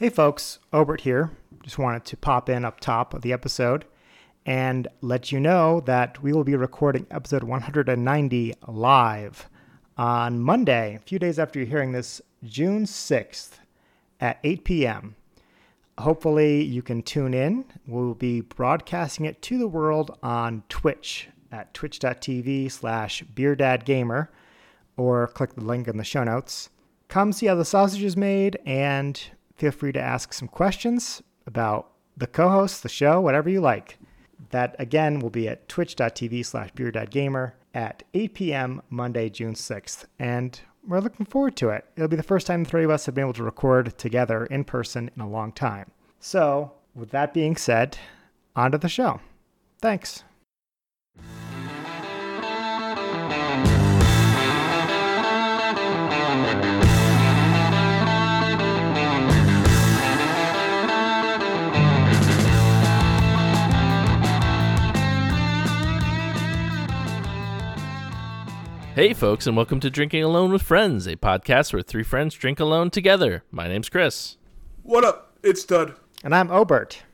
Hey folks, Obert here. Just wanted to pop in up top of the episode and let you know that we will be recording episode 190 live on Monday, a few days after you're hearing this, June 6th at 8 p.m. Hopefully you can tune in. We'll be broadcasting it to the world on Twitch at twitch.tv/beerdadgamer or click the link in the show notes. Come see how the sausage is made and feel free to ask some questions about the co-host, the show, whatever you like. That, again, will be at twitch.tv/beer.gamer at 8 p.m. Monday, June 6th. And we're looking forward to it. It'll be the first time the three of us have been able to record together in person in a long time. So, with that being said, on to the show. Thanks. Hey folks, and welcome to Drinking Alone with Friends, a podcast where three friends drink alone together. My name's Chris. What up? It's Dud. And I'm Obert.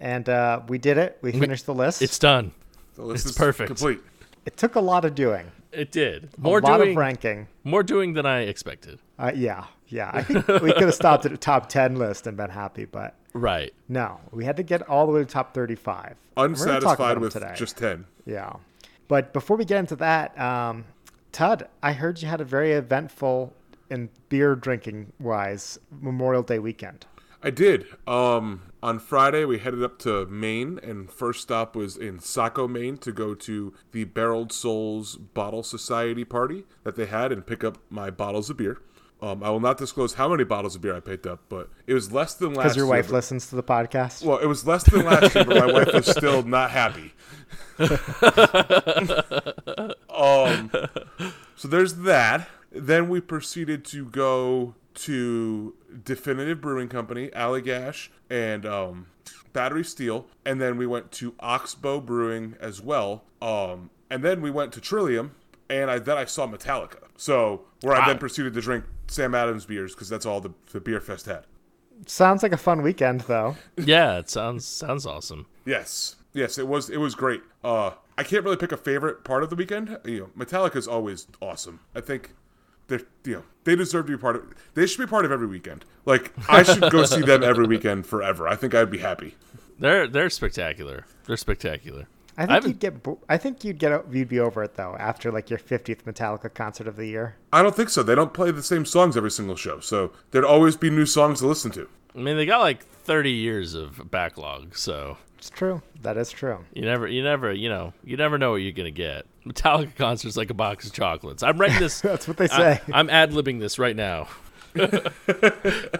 And we did it. We finished the list. It's done. The list is perfect. Complete. It took a lot of doing. It did. A lot of ranking. More doing than I expected. Yeah. I think we could have stopped at a top 10 list and been happy, but... Right. No, we had to get all the way to top 35. Unsatisfied with just 10. Yeah. But before we get into that... Tud, I heard you had a very eventful and beer drinking wise Memorial Day weekend. I did. On Friday, we headed up to Maine, and first stop was in Saco, Maine, to go to the Barreled Souls Bottle Society party that they had and pick up my bottles of beer. I will not disclose how many bottles of beer I picked up, but it was less than last year. Because your wife listens to the podcast? Well, it was less than last year, but my wife was still not happy. So there's that. Then we proceeded to go to Definitive Brewing Company, Allagash, and Battery Steel. And then we went to Oxbow Brewing as well. And then we went to Trillium, and then I saw Metallica. So I then proceeded to drink Sam Adams beers because that's all the beer fest had. Sounds like a fun weekend, though. Yeah, it sounds awesome. Yes, it was great. I can't really pick a favorite part of the weekend. You know, Metallica's always awesome. I think they deserve to be part of. They should be part of every weekend. Like, I should go see them every weekend forever. I think I'd be happy. They're spectacular. You'd be over it though after like your 50th Metallica concert of the year. I don't think so. They don't play the same songs every single show, so there'd always be new songs to listen to. I mean, they got like 30 years of backlog, so it's true. That is true. You never know what you're gonna get. Metallica concerts like a box of chocolates. I'm writing this. That's what they say. I'm ad-libbing this right now.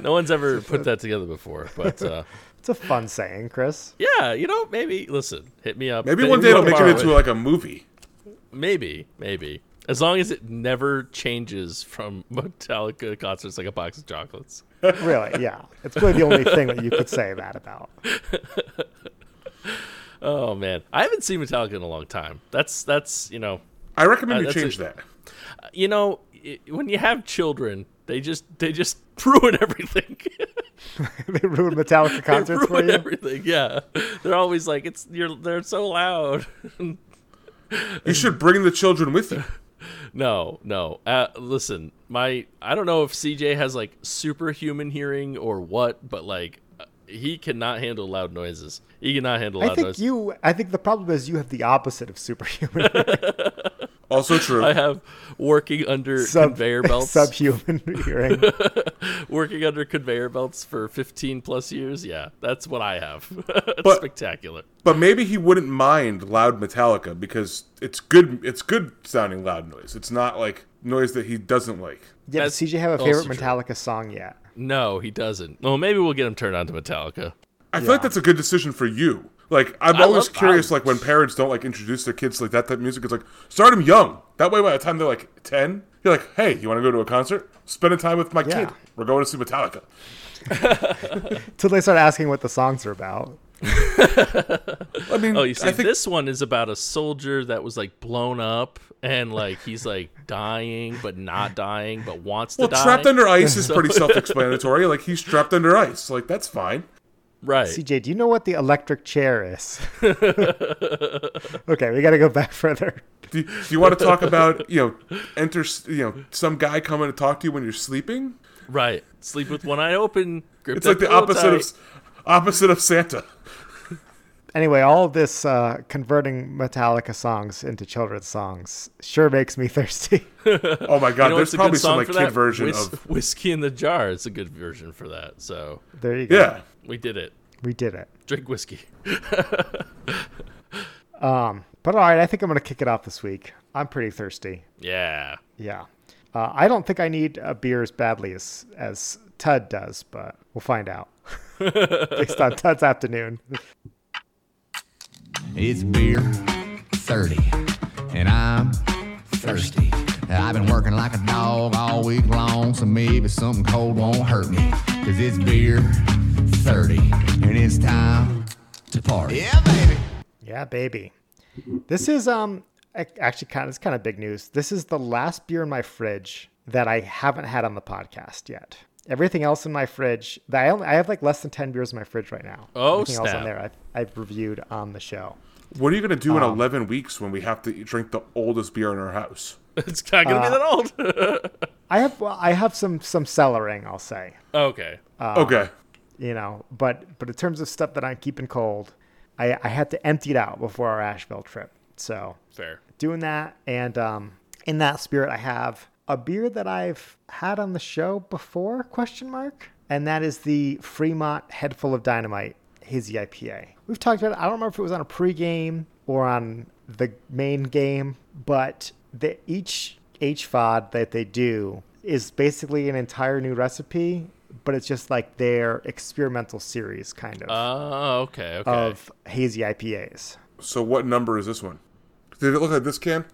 No one's ever put that together before, but. It's a fun saying, Chris. Yeah, maybe, listen, hit me up. Maybe one day it'll make it into like a movie. Maybe. As long as it never changes from Metallica concerts like a box of chocolates. Really, yeah. It's really the only thing that you could say that about. Oh, man. I haven't seen Metallica in a long time. That's I recommend you change that. When you have children, they just ruin everything. They ruin Metallica concerts for you? They ruin everything, yeah. They're always like, they're so loud. You should bring the children with you. No. Listen, I don't know if CJ has, like, superhuman hearing or what, but, like, he cannot handle loud noises. I think the problem is you have the opposite of superhuman hearing. Also true. I have working under conveyor belts. Subhuman hearing. Working under conveyor belts for 15 plus years. Yeah, that's what I have. It's spectacular. But maybe he wouldn't mind loud Metallica because it's good. It's good sounding loud noise. It's not like noise that he doesn't like. Yeah, does CJ have a favorite Metallica song yet? No, he doesn't. Well, maybe we'll get him turned on to Metallica. I feel like that's a good decision for you. Like, I'm always curious, like, when parents don't, like, introduce their kids to, like, that type of music. It's like, start them young. That way, by the time they're, like, 10, you're like, hey, you want to go to a concert? Spending time with my kid. We're going to see Metallica. Till they start asking what the songs are about. I mean, this one is about a soldier that was like blown up and like he's like dying but not dying but wants to die. Well, trapped under ice is pretty self-explanatory. Like he's trapped under ice. Like that's fine. Right. CJ, do you know what the electric chair is? Okay, we got to go back further. Do you want to talk about, some guy coming to talk to you when you're sleeping? Right. Sleep with one eye open. It's like the opposite of Santa. Anyway, all of this converting Metallica songs into children's songs sure makes me thirsty. Oh my God, there's probably some like kid version of Whiskey in the Jar. It's a good version for that. So there you go. Yeah. We did it. Drink whiskey. But all right, I think I'm going to kick it off this week. I'm pretty thirsty. Yeah. Yeah. I don't think I need a beer as badly as Tud does, but we'll find out. Based on Tud's afternoon. It's beer 30, and I'm thirsty. I've been working like a dog all week long, so maybe something cold won't hurt me. Because it's beer 30, and it's time to party. Yeah, baby. Yeah, baby. This is actually kind of big news. This is the last beer in my fridge that I haven't had on the podcast yet. Everything else in my fridge, I have like less than 10 beers in my fridge right now. Oh, everything else on there I've reviewed on the show. What are you going to do in 11 weeks when we have to drink the oldest beer in our house? It's not going to be that old. I have some cellaring, I'll say. Okay. Okay. But in terms of stuff that I'm keeping cold, I had to empty it out before our Asheville trip. So fair. Doing that, and in that spirit, I have a beer that I've had on the show before, and that is the Fremont Head Full of Dynamite Hazy IPA. We've talked about it. I don't remember if it was on a pregame or on the main game, but each HFOD that they do is basically an entire new recipe, but it's just like their experimental series kind of of hazy IPAs. So what number is this one? Did it look like this can?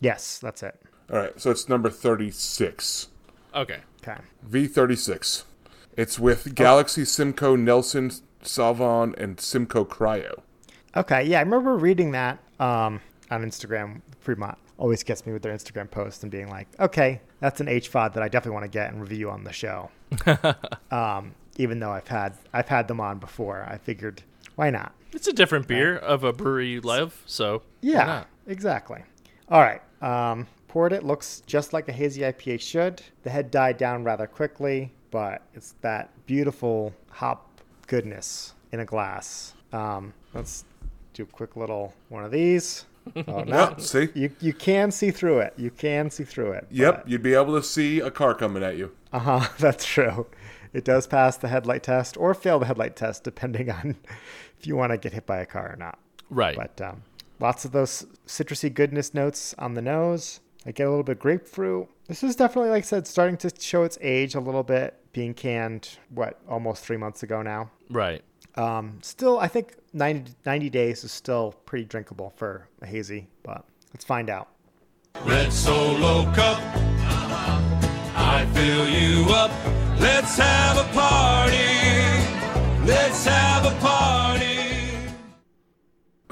Yes, that's it. All right, so it's number 36. Okay. V36. It's with Galaxy, Simcoe, Nelson, Salvon, and Simcoe Cryo. Okay, yeah, I remember reading that on Instagram. Fremont always gets me with their Instagram posts and being like, okay, that's an HFOD that I definitely want to get and review on the show. Even though I've had them on before, I figured, why not? It's a different beer of a brewery you love, so yeah, why not? Exactly. All right, poured it. Looks just like a hazy IPA should. The head died down rather quickly, but it's that beautiful hop goodness in a glass. Let's do a quick little one of these. Oh no! Yep, see, you can see through it. Yep, you'd be able to see a car coming at you. That's true. It does pass the headlight test or fail the headlight test, depending on if you want to get hit by a car or not. Right. But lots of those citrusy goodness notes on the nose. I get a little bit of grapefruit. This is definitely, like I said, starting to show its age a little bit. Being canned, almost 3 months ago now. Right. Still, I think 90 days is still pretty drinkable for a hazy, but let's find out. Red Solo Cup, I fill you up. Let's have a party. Let's have a party.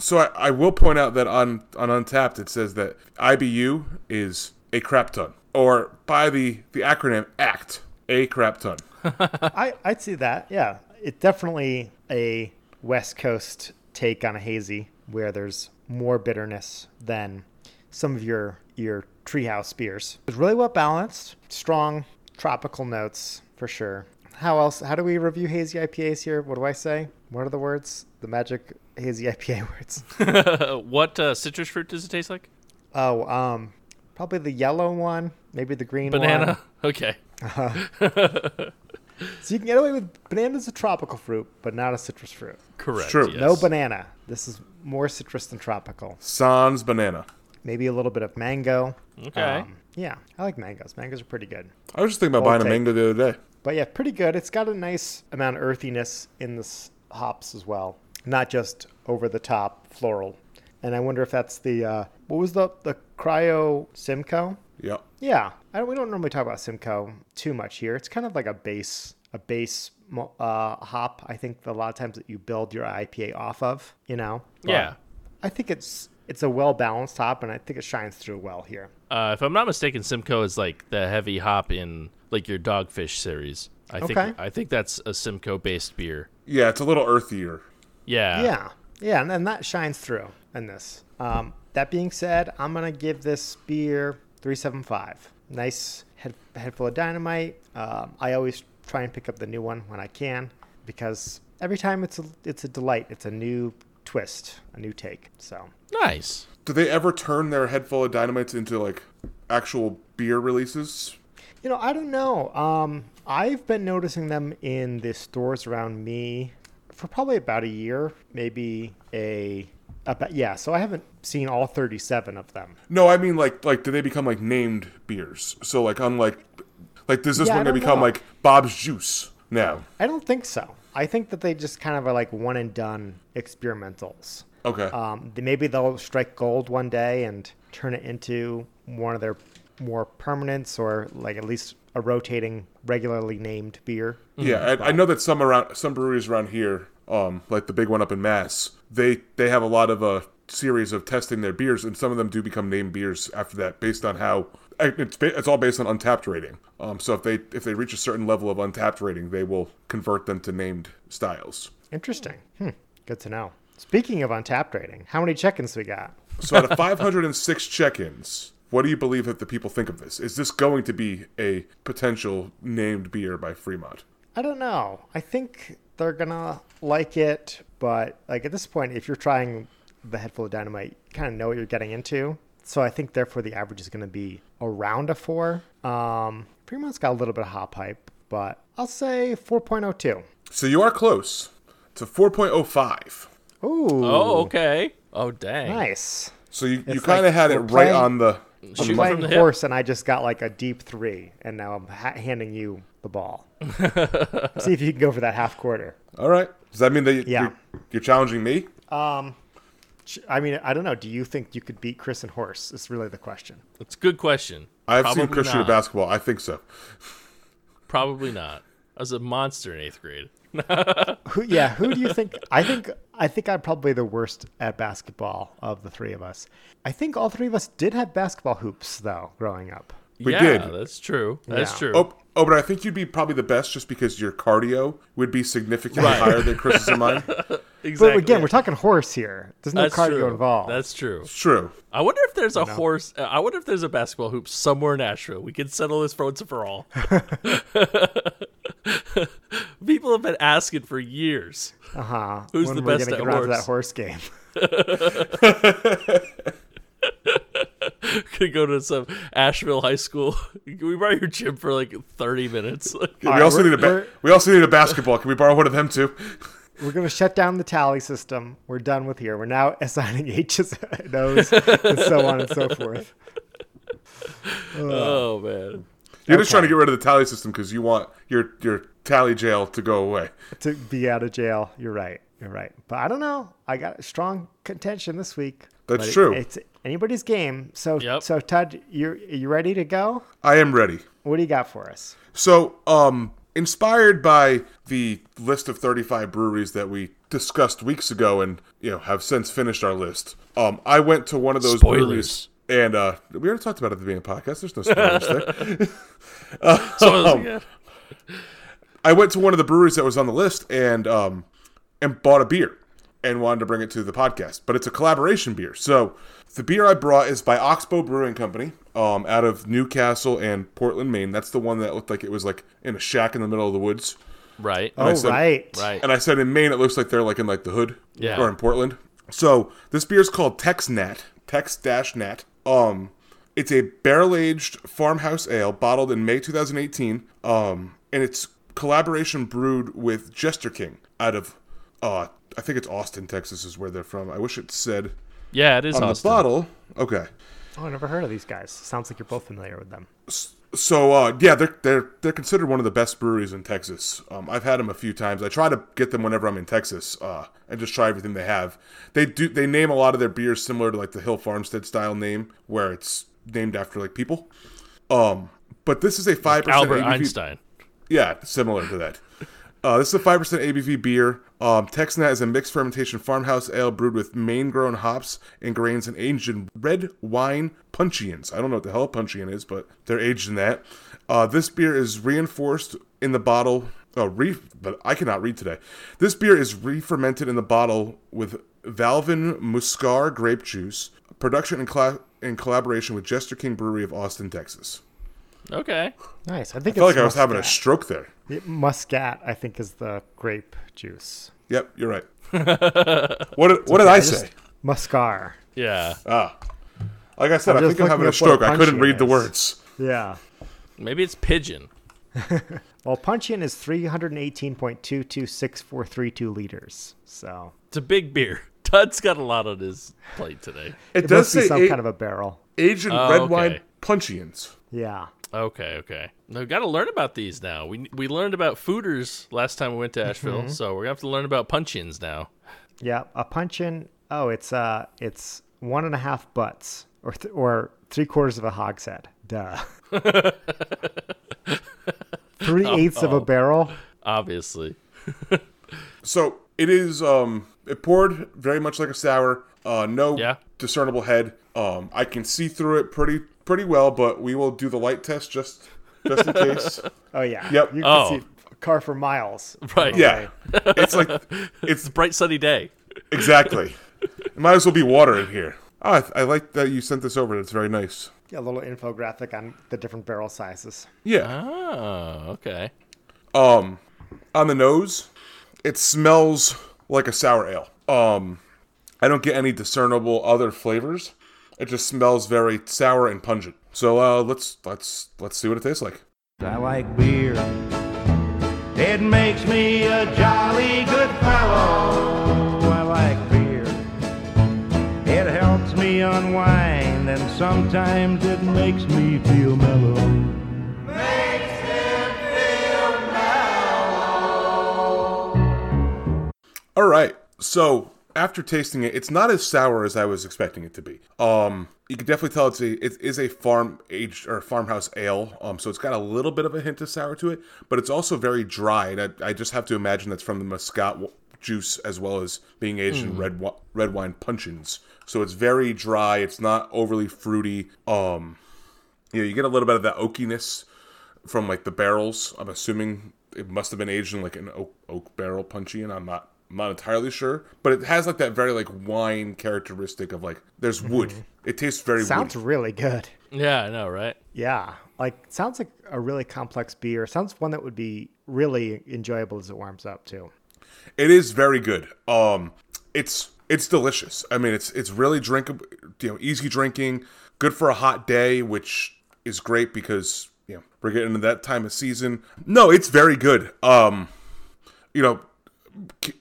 So I will point out that on Untappd, it says that IBU is a crap ton, or by the acronym ACT, a crap ton. I'd see that, yeah. It's definitely a West Coast take on a hazy where there's more bitterness than some of your Treehouse beers. It's really well balanced, strong tropical notes for sure. How do we review hazy IPAs here? What do I say? What are the words? The magic hazy IPA words. What citrus fruit does it taste like? Oh, probably the yellow one, maybe the green banana. One. Banana? Okay. So you can get away with bananas, a tropical fruit, but not a citrus fruit. Correct. True. Yes. No banana. This is more citrus than tropical. Sans banana. Maybe a little bit of mango. Okay. Yeah, I like mangoes. Mangoes are pretty good. I was just thinking about buying a mango the other day. But yeah, pretty good. It's got a nice amount of earthiness in this hops as well, not just over the top floral. And I wonder if that's the what was the Cryo Simcoe? Yeah. Yeah. We don't normally talk about Simcoe too much here. It's kind of like a base a base hop, I think a lot of times that you build your IPA off of, you know? But yeah. I think it's a well-balanced hop, and I think it shines through well here. If I'm not mistaken, Simcoe is like the heavy hop in like your Dogfish series. I think that's a Simcoe-based beer. Yeah, it's a little earthier. Yeah. Yeah. Yeah, and then that shines through in this. That being said, I'm going to give this beer 3.75. Nice head full of dynamite. I always try and pick up the new one when I can, because every time it's a delight. It's a new twist, a new take. So nice. Do they ever turn their head full of dynamites into like actual beer releases? You know, I don't know. I've been noticing them in the stores around me for probably about a year, maybe yeah, so I haven't seen all 37 of them. No, I mean, like, do they become, like, named beers? So, like, unlike, like, does this one going to become, like, Bob's Juice now? I don't think so. I think that they just kind of are, like, one-and-done experimentals. Okay. Maybe they'll strike gold one day and turn it into one of their more permanents, or, like, at least a rotating, regularly named beer. Yeah, I know that some breweries around here, like the big one up in Mass, they have a lot of series of testing their beers, and some of them do become named beers after that, based on how it's all based on Untappd rating. So if they reach a certain level of Untappd rating, they will convert them to named styles. Interesting. Good to know. Speaking of Untappd rating, how many check-ins we got? So out of 506 check-ins, what do you believe that the people think of this? Is this going to be a potential named beer by Fremont? I don't know. I think they're gonna like it, but like at this point, if you're trying the head full of dynamite, you kind of know what you're getting into. So I think therefore the average is gonna be around a 4. Fremont's got a little bit of hop hype, but I'll say 4.02. So you are close. It's a 4.05. Ooh. Oh, okay. Oh, dang. Nice. So you kind of had it right on the. I'm playing horse, and I just got like a deep 3, and now I'm handing you the ball. See if you can go for that half quarter. All right. Does that mean that you're challenging me? I mean, I don't know. Do you think you could beat Chris and horse? It's really the question. It's a good question. I've seen Chris shoot a basketball. I think so. Probably not. I was a monster in 8th grade. Who do you think? I think I'm probably the worst at basketball of the three of us. I think all three of us did have basketball hoops though growing up. We did. That's true. That's true. Oh, but I think you'd be probably the best just because your cardio would be significantly higher than Chris's and mine. Exactly. But again, we're talking horse here. There's no cardio involved. That's true. It's true. I wonder if there's horse. I wonder if there's a basketball hoop somewhere in Nashville. We can settle this once and for all. People have been asking for years. Who's the best at horse? That horse game. Could go to some Asheville high school. Can we borrow your gym for like 30 minutes? We also need a basketball. Can we borrow one of them too? We're going to shut down the tally system. We're done with here. We're now assigning H's and O's and so on and so forth. Oh, man. You're just trying to get rid of the tally system because you want your tally jail to go away. To be out of jail. You're right. But I don't know. I got strong contention this week. That's true. It's anybody's game. So, So Todd, you ready to go? I am ready. What do you got for us? So, inspired by the list of 35 breweries that we discussed weeks ago, and have since finished our list, I went to one of those breweries. And we already talked about it at the beginning of the podcast. There's no spoilers there. I went to one of the breweries that was on the list and bought a beer and wanted to bring it to the podcast. But it's a collaboration beer. So the beer I brought is by Oxbow Brewing Company out of Newcastle and Portland, Maine. That's the one that looked like it was like in a shack in the middle of the woods. Right. And right. And I said in Maine, it looks like they're like in like the hood or in Portland. So this beer is called Tex Nat. It's a barrel-aged farmhouse ale bottled in May 2018, and it's collaboration brewed with Jester King out of, I think it's Austin, Texas is where they're from. I wish it said it is on Austin. The bottle. Okay. Oh, I never heard of these guys. Sounds like you're both familiar with them. So, they're considered one of the best breweries in Texas. I've had them a few times. I try to get them whenever I'm in Texas and just try everything they have. They name a lot of their beers similar to, like, the Hill Farmstead style name where it's named after, like, people. But this is a 5% ABV. Albert Einstein. Yeah, similar to that. This is a 5% ABV beer. Texnat is a mixed fermentation farmhouse ale brewed with Maine-grown hops and grains and aged in red wine puncheons. I don't know what the hell puncheon is, but they're aged in that. This beer is reinforced in the bottle. But I cannot read today. This beer is re-fermented in the bottle with Valvin Muscar grape juice. Production in collaboration with Jester King Brewery of Austin, Texas. Okay. Nice. I think I felt like I was having a stroke there. Muscat, I think, is the grape juice. Yep, you're right. What did I say? Muscar. Yeah. Like I said, I think I'm having a stroke. I couldn't read the words. Yeah. Maybe it's pigeon. Well, puncheon is 318.226432 liters. So it's a big beer. Tud's got a lot on his plate today. It does say some kind of a barrel. Aged red wine puncheons. Yeah. Okay. We've got to learn about these now. We learned about fooders last time we went to Asheville, so we're going to have to learn about puncheons now. Yeah, a puncheon, it's 1.5 butts or 3/4 of a hogshead. Duh. 3/8 of a barrel. Obviously. So it is, it poured very much like a sour. No discernible head. I can see through it pretty well, but we will do the light test just in case. Oh yeah. Yep. You can see a car for miles. Right. Yeah. It's a bright sunny day. Exactly. It might as well be water in here. Oh, I like that you sent this over. It's very nice. Yeah, a little infographic on the different barrel sizes. Yeah. Oh, okay. On the nose, it smells like a sour ale. I don't get any discernible other flavors. It just smells very sour and pungent. So let's see what it tastes like. I like beer. It makes me a jolly good fellow. I like beer. It helps me unwind, and sometimes it makes me feel mellow. Makes him feel mellow. All right, so. After tasting it, it's not as sour as I was expecting it to be. You can definitely tell it is a farm aged or farmhouse ale. So it's got a little bit of a hint of sour to it, but it's also very dry. And I just have to imagine that's from the muscat juice as well as being aged in red wine puncheons. So it's very dry. It's not overly fruity. You get a little bit of that oakiness from like the barrels. I'm assuming it must have been aged in like an oak barrel puncheon. I'm not entirely sure, but it has like that very like wine characteristic of like there's wood. It tastes very sounds woody. Really good. Yeah, I know, right? Yeah, sounds like a really complex beer. Sounds one that would be really enjoyable as it warms up too. It is very good. It's delicious. I mean, it's really drinkable. You know, easy drinking, good for a hot day, which is great because you know we're getting into that time of season. No, it's very good.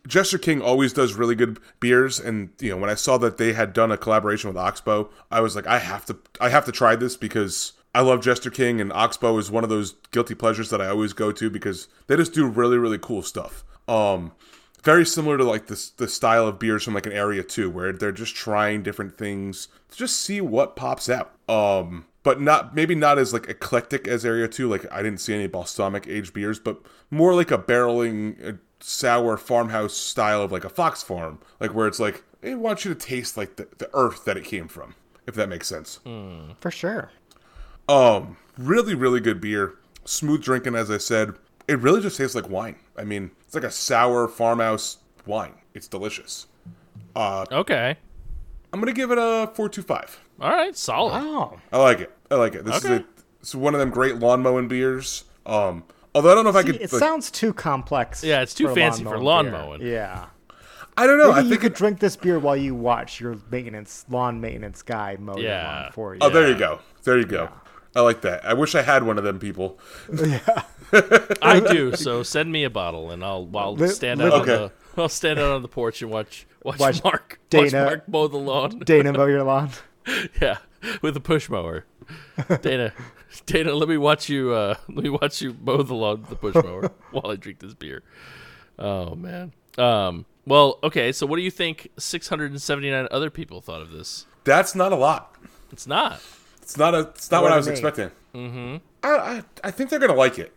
Jester King always does really good beers, and you know when I saw that they had done a collaboration with Oxbow, I was like, I have to try this because I love Jester King, and Oxbow is one of those guilty pleasures that I always go to because they just do really, really cool stuff. Very similar to like the style of beers from like an Area Two, where they're just trying different things to just see what pops out. But maybe not as like eclectic as Area Two. Like I didn't see any balsamic aged beers, but more like a barreling. Sour farmhouse style of like a Fox Farm, like where it's like it wants you to taste like the earth that it came from, if that makes sense. For sure. Really, really good beer. Smooth drinking, as I said. It really just tastes like wine. I mean, it's like a sour farmhouse wine. It's delicious. Okay. I'm gonna give it a 4.25. All right, solid. Wow. I like it. This is one of them great lawn mowing beers. Although I don't know if I could... It sounds too complex. Yeah, it's too fancy for lawn mowing. Yeah. I don't know. Maybe you could drink this beer while you watch your lawn maintenance guy mow your lawn for you. Oh, there you go. Yeah. I like that. I wish I had one of them people. Yeah. I do, so send me a bottle, and I'll stand out on the porch and watch Mark mow the lawn. Dana mow your lawn. Yeah, with a push mower. Dana, let me watch you. Let me watch you mow the lawn with the push mower while I drink this beer. Oh man. Well, okay. So, what do you think? 679 other people thought of this. That's not a lot. It's not what I was expecting. Mm-hmm. I think they're gonna like it.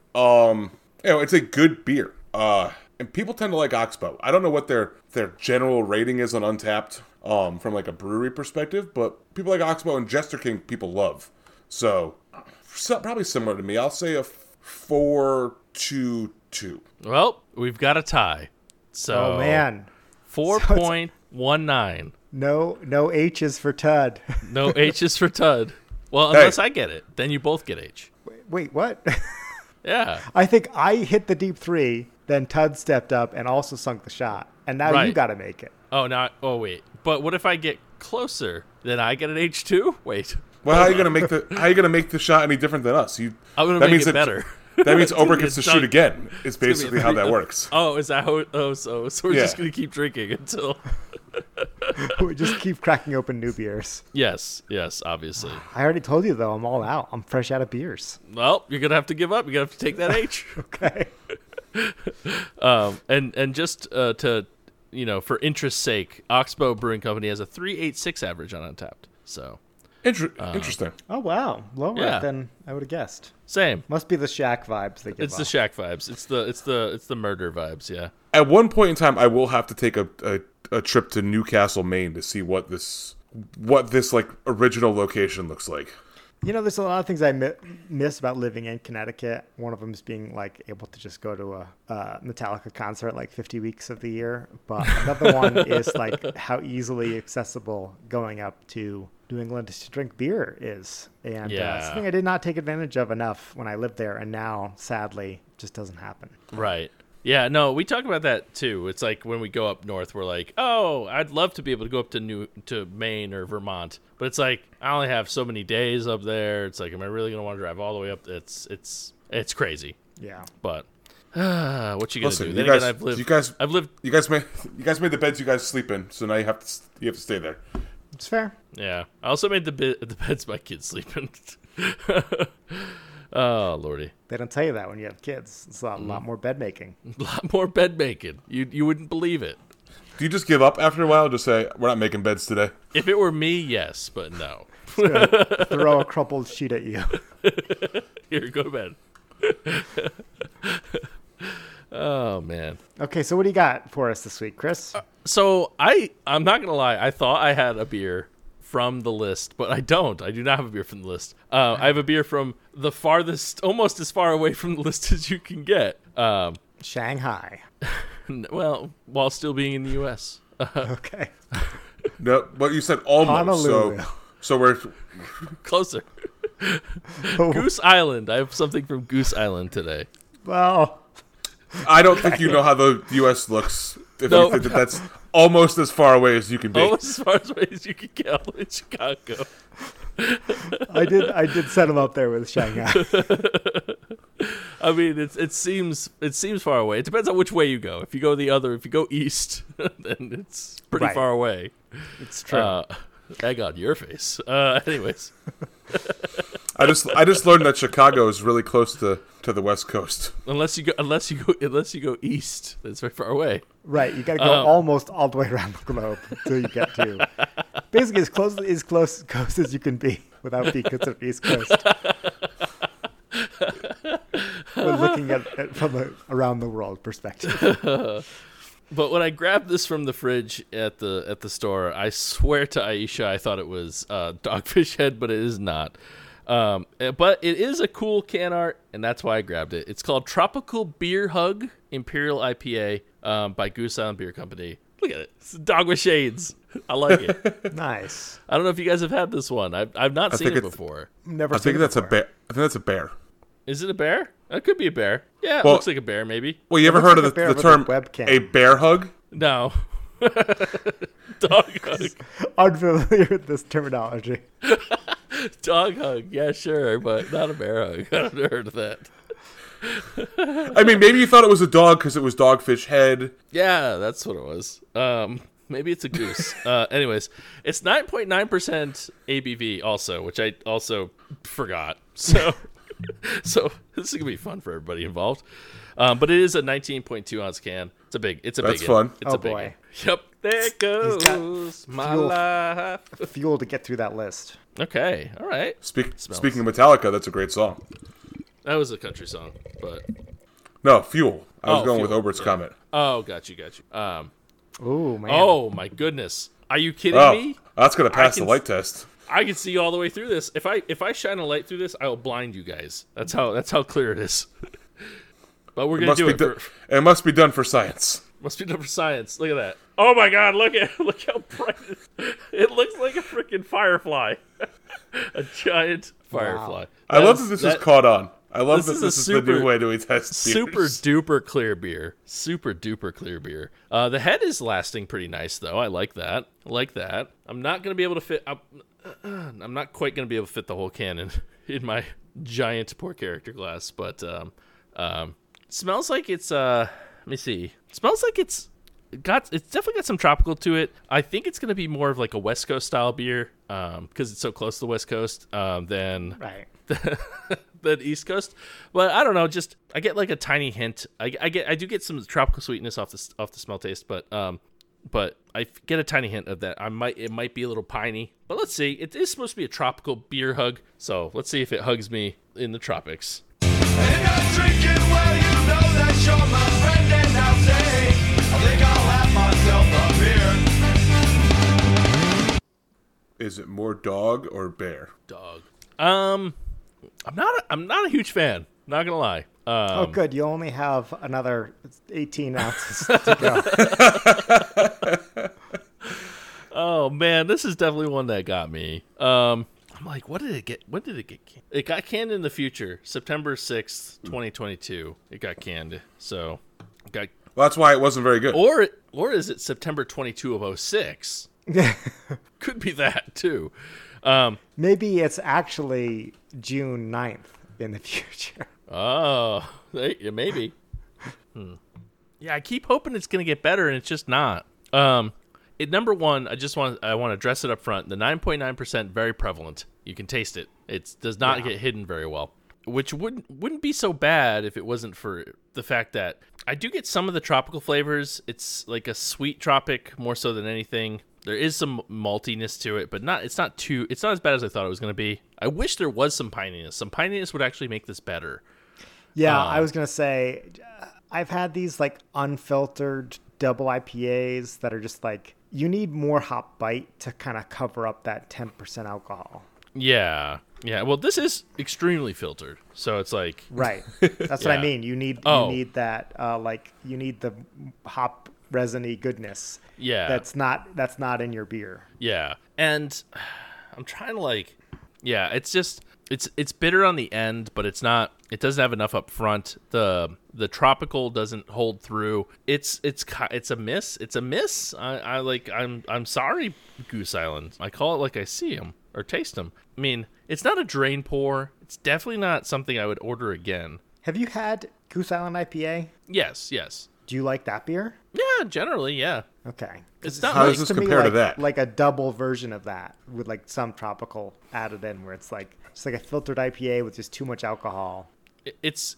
Anyway, it's a good beer. And people tend to like Oxbow. I don't know what their general rating is on Untappd from like a brewery perspective, but people like Oxbow and Jester King people love. So probably similar to me. I'll say a 4-2-2. Well, we've got a tie. So, oh, man. 4.19. So no H's for Tud. No H's for Tud. Well, unless I get it. Then you both get H. Wait, what? Yeah. I think I hit the deep three, then Tud stepped up and also sunk the shot. And now you got to make it. Oh, wait. But what if I get closer? Then I get an H too? Wait. Well, how are you gonna make the shot any different than us? I'm gonna make it better. That means Ober gets to shoot again. Is basically how that works. Oh, is that how? Oh, so we're just gonna keep drinking until we just keep cracking open new beers. Yes, obviously. I already told you though. I'm all out. I'm fresh out of beers. Well, you're gonna have to give up. You're gonna have to take that H. Okay. And just to for interest's sake, Oxbow Brewing Company has a 3.86 average on Untappd. So. Interesting. Oh, wow. Lower than I would have guessed. Same. Must be the Shack vibes they give off. The Shack vibes. It's the murder vibes, yeah. At one point in time, I will have to take a trip to Newcastle, Maine to see what this like original location looks like. There's a lot of things I miss about living in Connecticut. One of them is being like able to just go to a Metallica concert like 50 weeks of the year. But another one is like how easily accessible going up to New England to drink beer is. And something I did not take advantage of enough when I lived there. And now, sadly, just doesn't happen. Right. Yeah, no, we talk about that too. It's like when we go up north, we're like, oh, I'd love to be able to go up to Maine or Vermont, but it's like I only have so many days up there. It's like, am I really gonna want to drive all the way up? It's crazy. Yeah, but what you gonna do? You guys, you guys made the beds you guys sleep in, so now you have to stay there. It's fair. Yeah, I also made the beds my kids sleep in. Oh, Lordy. They don't tell you that when you have kids. It's a lot more bed making. A lot more bed making. You wouldn't believe it. Do you just give up after a while and just say, we're not making beds today? If it were me, yes, but no. Throw a crumpled sheet at you. Here, go to bed. Oh, man. Okay, so what do you got for us this week, Chris? So I'm not going to lie. I thought I had a beer from the list, but I don't. I do not have a beer from the list. I have a beer from the farthest, almost as far away from the list as you can get. Shanghai. Well, while still being in the U.S. Okay. No, but you said almost, so we're closer. Goose Island. I have something from Goose Island today. Well, I don't think you know how the U.S. looks. No, nope. That's almost as far away as you can be. Almost as far away as you can get in Chicago. I did set him up there with Shanghai. I mean, it seems far away. It depends on which way you go. If you go east, then it's pretty far away. It's true. Egg on your face. Anyways, I just learned that Chicago is really close to the West Coast. Unless you go east, that's very far away. Right, you got to go almost all the way around the globe until you get to basically as close as you can be without being considered East Coast. We're looking at from an around the world perspective. But when I grabbed this from the fridge at the store, I swear to Aisha, I thought it was Dogfish Head, but it is not. But it is a cool can art, and that's why I grabbed it. It's called Tropical Beer Hug Imperial IPA by Goose Island Beer Company. Look at it. It's a dog with shades. I like it. Nice. I don't know if you guys have had this one. I've not seen it before. I think that's a bear. Is it a bear? It could be a bear. Yeah, it looks like a bear, maybe. Well, you ever heard of the term a bear hug? No. Dog hug. Unfamiliar with this terminology. Dog hug. Yeah, sure, but not a bear hug. I've never heard of that. I mean, maybe you thought it was a dog because it was Dogfish Head. Yeah, that's what it was. Maybe it's a goose. Anyways, it's 9.9% ABV also, which I also forgot. So this is gonna be fun for everybody involved, but it is a 19.2 ounce can. It's a big. It's a big. That's fun. It's a big. Boy. Yep. There goes my life. Fuel to get through that list. Okay. All right. Speaking of Metallica, that's a great song. That was a country song, but No, Fuel. I was going with Obert's comment. Oh, got you. Oh, man. Oh, my goodness. Are you kidding me? That's going to pass the light test. I can see all the way through this. If I shine a light through this, I will blind you guys. That's how clear it is. But we're going to do it. It must be done for science. Must be done for science. Look at that. Oh, my God. Look how bright it is. It looks like a freaking firefly. A giant firefly. I love that this is caught on. I love that this is the new way to test beers. Super duper clear beer. The head is lasting pretty nice, though. I like that. I'm not quite going to be able to fit the whole can in my giant poor character glass, but smells like it's... let me see. It smells like it's definitely got some tropical to it. I think it's going to be more of like a West Coast style beer because it's so close to the West Coast than... Right. The East Coast, but I don't know. Just I get like a tiny hint. I do get some tropical sweetness off the smell taste, but I get a tiny hint of that. It might be a little piney, but let's see. It is supposed to be a tropical beer hug, so let's see if it hugs me in the tropics. And I'm drinking well, you know that you're my friend, and I'll say I think I'll have myself a beer. Is it more dog or bear? Dog. I'm not a huge fan. Not gonna lie. Oh, good. You only have another 18 ounces to go. Oh man, this is definitely one that got me. I'm like, what did it get? When did it get canned? It got canned in the future, September 6th, 2022. It got canned. So, well, that's why it wasn't very good. Or is it September 22, 2006? Could be that too. Maybe it's actually June 9th in the future. Oh, maybe. Yeah, I keep hoping it's going to get better, and it's just not. Number one, I want to address it up front. The 9.9%, very prevalent. You can taste it. It does not get hidden very well, which wouldn't be so bad if it wasn't for the fact that I do get some of the tropical flavors. It's like a sweet tropic more so than anything. There is some maltiness to it, but it's not as bad as I thought it was going to be. I wish there was some pininess. Some pininess would actually make this better. Yeah, I was going to say, I've had these like unfiltered double IPAs that are just like, you need more hop bite to kind of cover up that 10% alcohol. Yeah. Well, this is extremely filtered, so it's like right. That's what I mean. You need that like you need the hop resiny goodness. Yeah, that's not in your beer. Yeah, and I'm trying to like, yeah, it's just it's bitter on the end, but it's not. It doesn't have enough up front. The tropical doesn't hold through. It's a miss. It's a miss. I'm sorry, Goose Island. I call it like I see them or taste them. I mean, it's not a drain pour. It's definitely not something I would order again. Have you had Goose Island IPA? Yes. Do you like that beer? Yeah, generally, yeah. Okay. It's not. How does this compare to that? Like a double version of that with like some tropical added in, where it's like just like a filtered IPA with just too much alcohol. This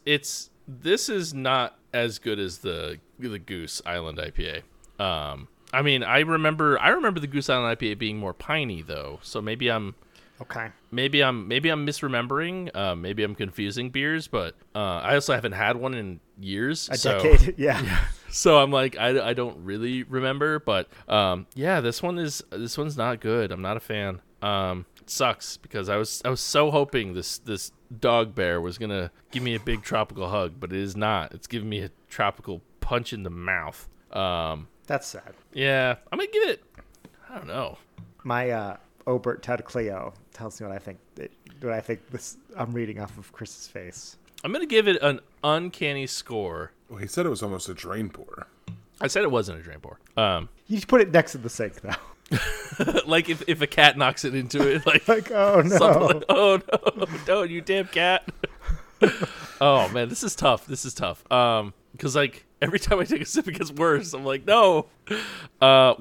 is not as good as the Goose Island IPA. I mean, I remember the Goose Island IPA being more piney though, so maybe I'm. Okay. Maybe I'm misremembering. Maybe I'm confusing beers, but I also haven't had one in years. A decade, yeah. So I'm like, I don't really remember, but yeah, this one's not good. I'm not a fan. It sucks because I was so hoping this dog bear was gonna give me a big tropical hug, but it is not. It's giving me a tropical punch in the mouth. That's sad. Yeah, I'm gonna give it. I don't know. My Obert Ted Cleo tells me what I think. This I'm reading off of Chris's face. I'm gonna give it an uncanny score. Well, he said it was almost a drain pour. I said it wasn't a drain pour. You put it next to the sink though. Like if a cat knocks it into it, like, like oh no, like, oh no, don't you damn cat. Oh man, this is tough. Because like every time I take a sip, it gets worse. I'm like no. I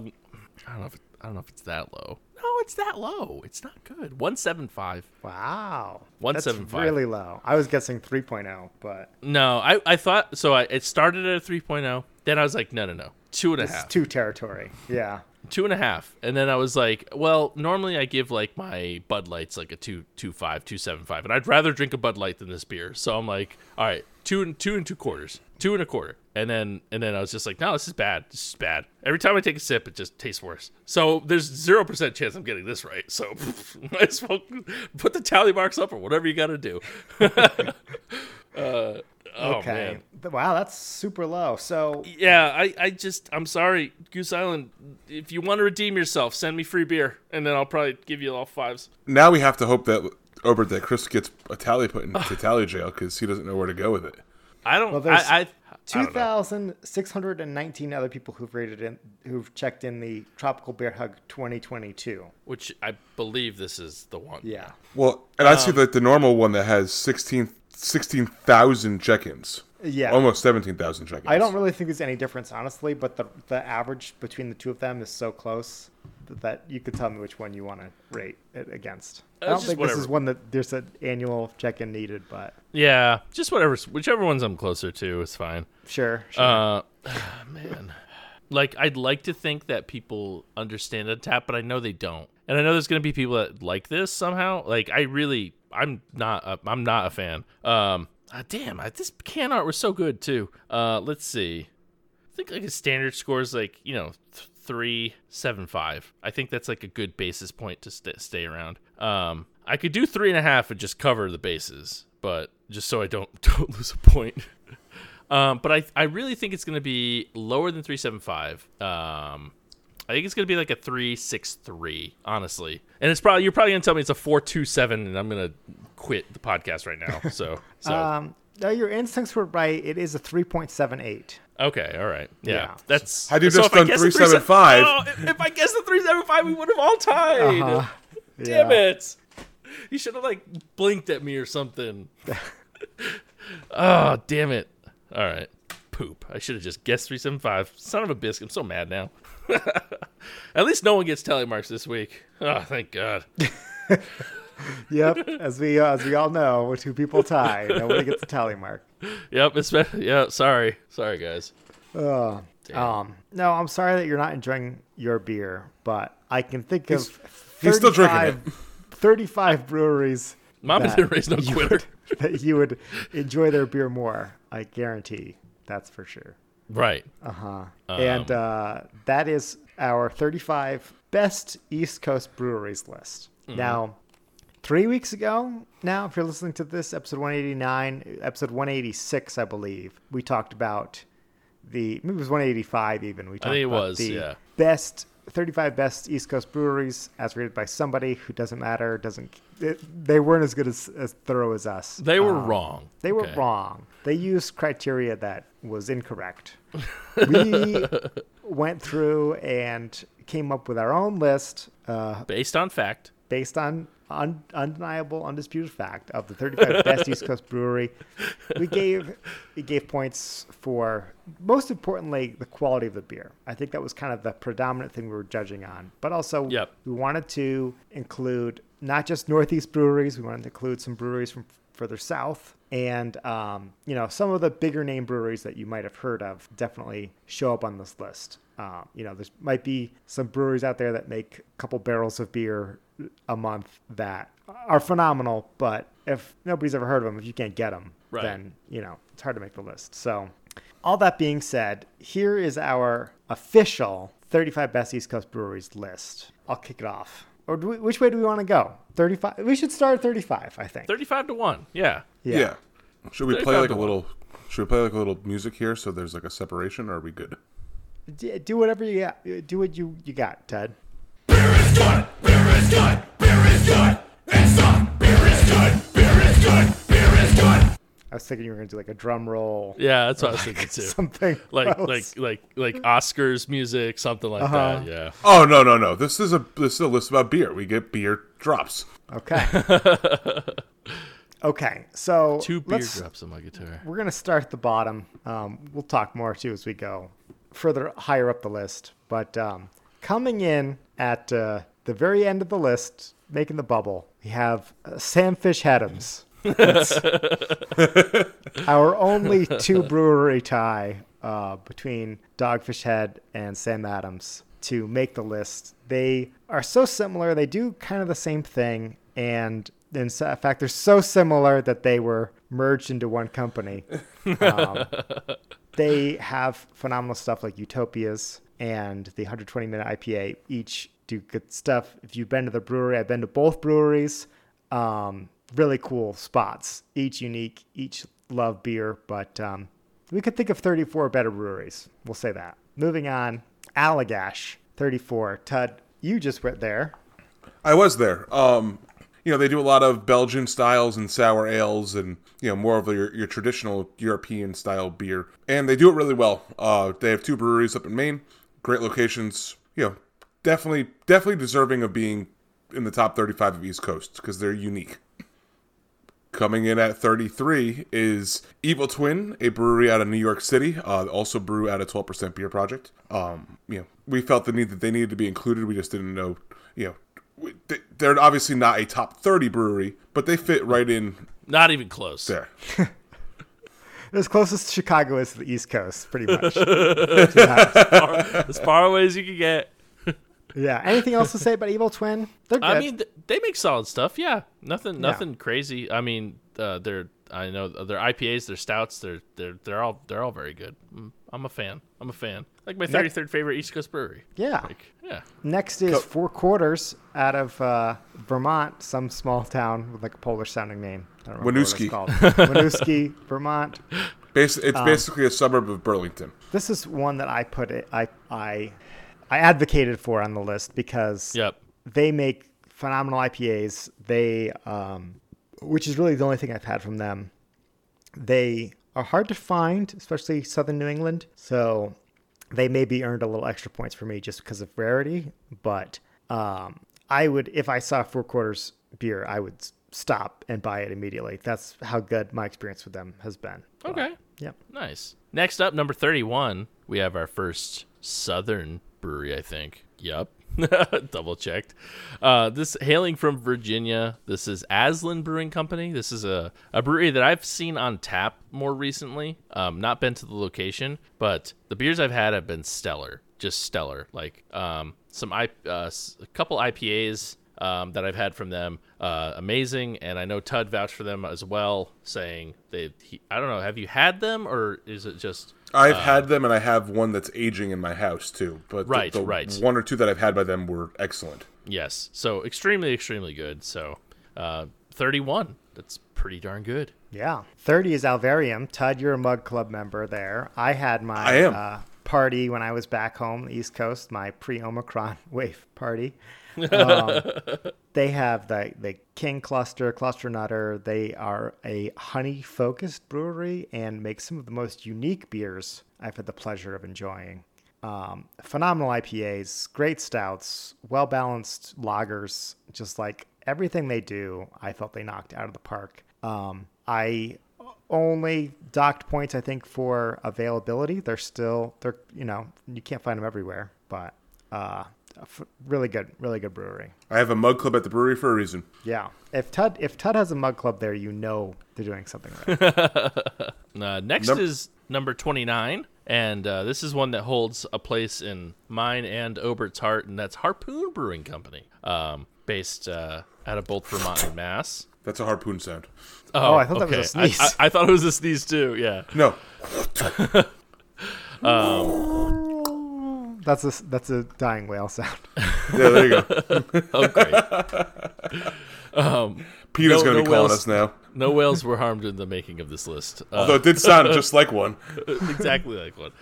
don't know if it's that low. No, it's that low. It's not good. 175. Wow. 175. That's really low. I was guessing 3.0, but no, I thought so. It started at a 3.0. Then I was like, no. 2.5. It's 2 territory. Yeah. 2.5. And then I was like, well, normally I give like my Bud Lights like a 2.25, 2.75, and I'd rather drink a Bud Light than this beer. So I'm like, all right, 2 2.25, 2.25. And then I was just like, no, this is bad. This is bad. Every time I take a sip, it just tastes worse. So there's 0% chance I'm getting this right. So might as well put the tally marks up or whatever you got to do. Okay. Man. Wow, that's super low. So yeah, I'm sorry, Goose Island. If you want to redeem yourself, send me free beer, and then I'll probably give you all fives. Now we have to hope that Chris gets a tally put into tally jail because he doesn't know where to go with it. I don't. Well, there's 2,619 other people who've checked in the Tropical Bear Hug 2022, which I believe this is the one. Yeah. Well, and I see that the normal one that has 16,000 check-ins. Yeah. Almost 17,000 check-ins. I don't really think there's any difference, honestly, but the average between the two of them is so close that you could tell me which one you want to rate it against. I don't think whatever. This is one that there's an annual check-in needed, but... Yeah, just whatever. Whichever ones I'm closer to is fine. Sure. Man. I'd like to think that people understand Untappd, but I know they don't. And I know there's going to be people that like this somehow. I'm not a fan. This can art was so good too. Let's see. I think a standard score is 3.75. I think that's a good basis point to stay around. I could do 3.5 and just cover the bases, but just so I don't lose a point. But I really think it's going to be lower than 3.75. I think it's going to be a 3.63, honestly. And it's probably you're going to tell me it's a 4.27, and I'm going to quit the podcast right now. So. No, your instincts were right. It is a 3.78. Okay, all right. Yeah. That's had you so just done 3.75. If I guessed the 3.75, we would have all tied. Uh-huh. Damn it. You should have blinked at me or something. Oh, damn it. All right. Poop. I should have just guessed 3.75. Son of a biscuit. I'm so mad now. At least no one gets tally marks this week. Oh, thank God. Yep, as we all know, we're two people tied. Nobody gets a tally mark. Yep, sorry guys. No, I'm sorry that you're not enjoying your beer, but I can think of 35 breweries. Mama didn't raise no quitter. That you would enjoy their beer more. I guarantee. That's for sure. Right. And that is our 35 best East Coast breweries list. Mm-hmm. Now, 3 weeks ago, if you're listening to this, episode 186, I believe, we talked about maybe it was 185 even. We talked about the best 35 best East Coast breweries as rated by somebody who doesn't matter. They weren't as good as thorough as us. They were wrong. They were wrong. They used criteria that was incorrect. We went through and came up with our own list. Based on fact. Based on undeniable, undisputed fact of the 35 best East Coast brewery. We gave points for, most importantly, the quality of the beer. I think that was kind of the predominant thing we were judging on. But also, we wanted to include not just Northeast breweries. We wanted to include some breweries from further south. And, some of the bigger name breweries that you might have heard of definitely show up on this list. There might be some breweries out there that make a couple barrels of beer a month that are phenomenal, but if nobody's ever heard of them, if you can't get them, right, then it's hard to make the list. So all that being said, here is our official 35 best East Coast breweries list. I'll kick it off. Or which way do we want to go? 35. We should start at 35. I think 35-1. Yeah. Should we play a little music here so there's a separation, or are we good? Do whatever you got. Do what you got, Ted. Beer is good. Beer is good. Beer is good. It's not. Beer is good. Beer is good. Beer is good. I was thinking you were gonna do a drum roll. Yeah, that's what I was thinking too. Something like Oscars music, something like that. Yeah. Oh no! This is a list about beer. We get beer drops. Okay. Okay, so 2 beer drops on my guitar. We're gonna start at the bottom. We'll talk more too as we go further higher up the list, but coming in at the very end of the list, making the bubble, we have Sam Fish Adams. Our only 2 brewery tie between Dogfish Head and Sam Adams. to make the list. They are so similar. They do kind of the same thing. And in fact, they're so similar that they were merged into one company. They have phenomenal stuff like Utopias and the 120 Minute IPA. Each do good stuff. If you've been to the brewery, I've been to both breweries. Really cool spots, each unique, each love beer, but we could think of 34 better breweries. We'll say that. Moving on, Allagash, 34. Tud, you just went there. I was there. They do a lot of Belgian styles and sour ales and, more of your traditional European style beer. And they do it really well. They have two breweries up in Maine, great locations, definitely deserving of being in the top 35 of East Coast because they're unique. Coming in at 33 is Evil Twin, a brewery out of New York City. Also brew out of 12% Beer Project. We felt the need that they needed to be included. We just didn't know, they're obviously not a top 30 brewery, but they fit right in. Not even close. There. As close as Chicago is to the East Coast, pretty much. As far away as you can get. Yeah. Anything else to say about Evil Twin? They're good. I mean, they make solid stuff. Yeah. Nothing crazy. I mean, their IPAs, their stouts, they're all very good. I'm a fan. Like my 33rd favorite East Coast brewery. Yeah. Next is Four Quarters out of Vermont, some small town with like a Polish sounding name. I don't remember what it's called. Winooski, Vermont. It's basically a suburb of Burlington. This is one that I put it. I advocated for on the list because they make phenomenal IPAs. They, which is really the only thing I've had from them. They are hard to find, especially Southern New England. So they maybe earned a little extra points for me just because of rarity. But I would, if I saw Four Quarters beer, I would stop and buy it immediately. That's how good my experience with them has been. Okay. Nice. Next up, number 31, we have our first Southern brewery, I think. Yep. Double checked. This hailing from Virginia. This is Aslan Brewing Company. This is a brewery that I've seen on tap more recently. Not been to the location, but the beers I've had have been stellar. Just stellar. Like a couple IPAs that I've had from them. Amazing. And I know Tud vouched for them as well, saying I don't know. Have you had them or is it just... I've had them, and I have one that's aging in my house, too. But the one or two that I've had by them were excellent. Yes. So extremely, extremely good. So 31. That's pretty darn good. Yeah. 30 is Alvarium. Tud, you're a Mug Club member there. I had my party when I was back home, the East Coast, my pre-Omicron wave party. They have the King Cluster Nutter. They are a honey-focused brewery and make some of the most unique beers I've had the pleasure of enjoying. Phenomenal IPAs, great stouts, well-balanced lagers, just like everything they do, I felt they knocked out of the park. I only docked points, I think, for availability. They're you can't find them everywhere, but... Really good brewery. I have a Mug Club at the brewery for a reason. Yeah. If Tud has a Mug Club there, they're doing something right. Next is number 29, and this is one that holds a place in mine and Obert's heart, and that's Harpoon Brewing Company, based out of both Vermont and Mass. That's a harpoon sound. Oh, I thought that was a sneeze. I thought it was a sneeze too, yeah. No. That's a dying whale sound. Yeah, there you go. Oh, great. Peter's going to be calling us now. No whales were harmed in the making of this list. Although it did sound just like one. Exactly like one.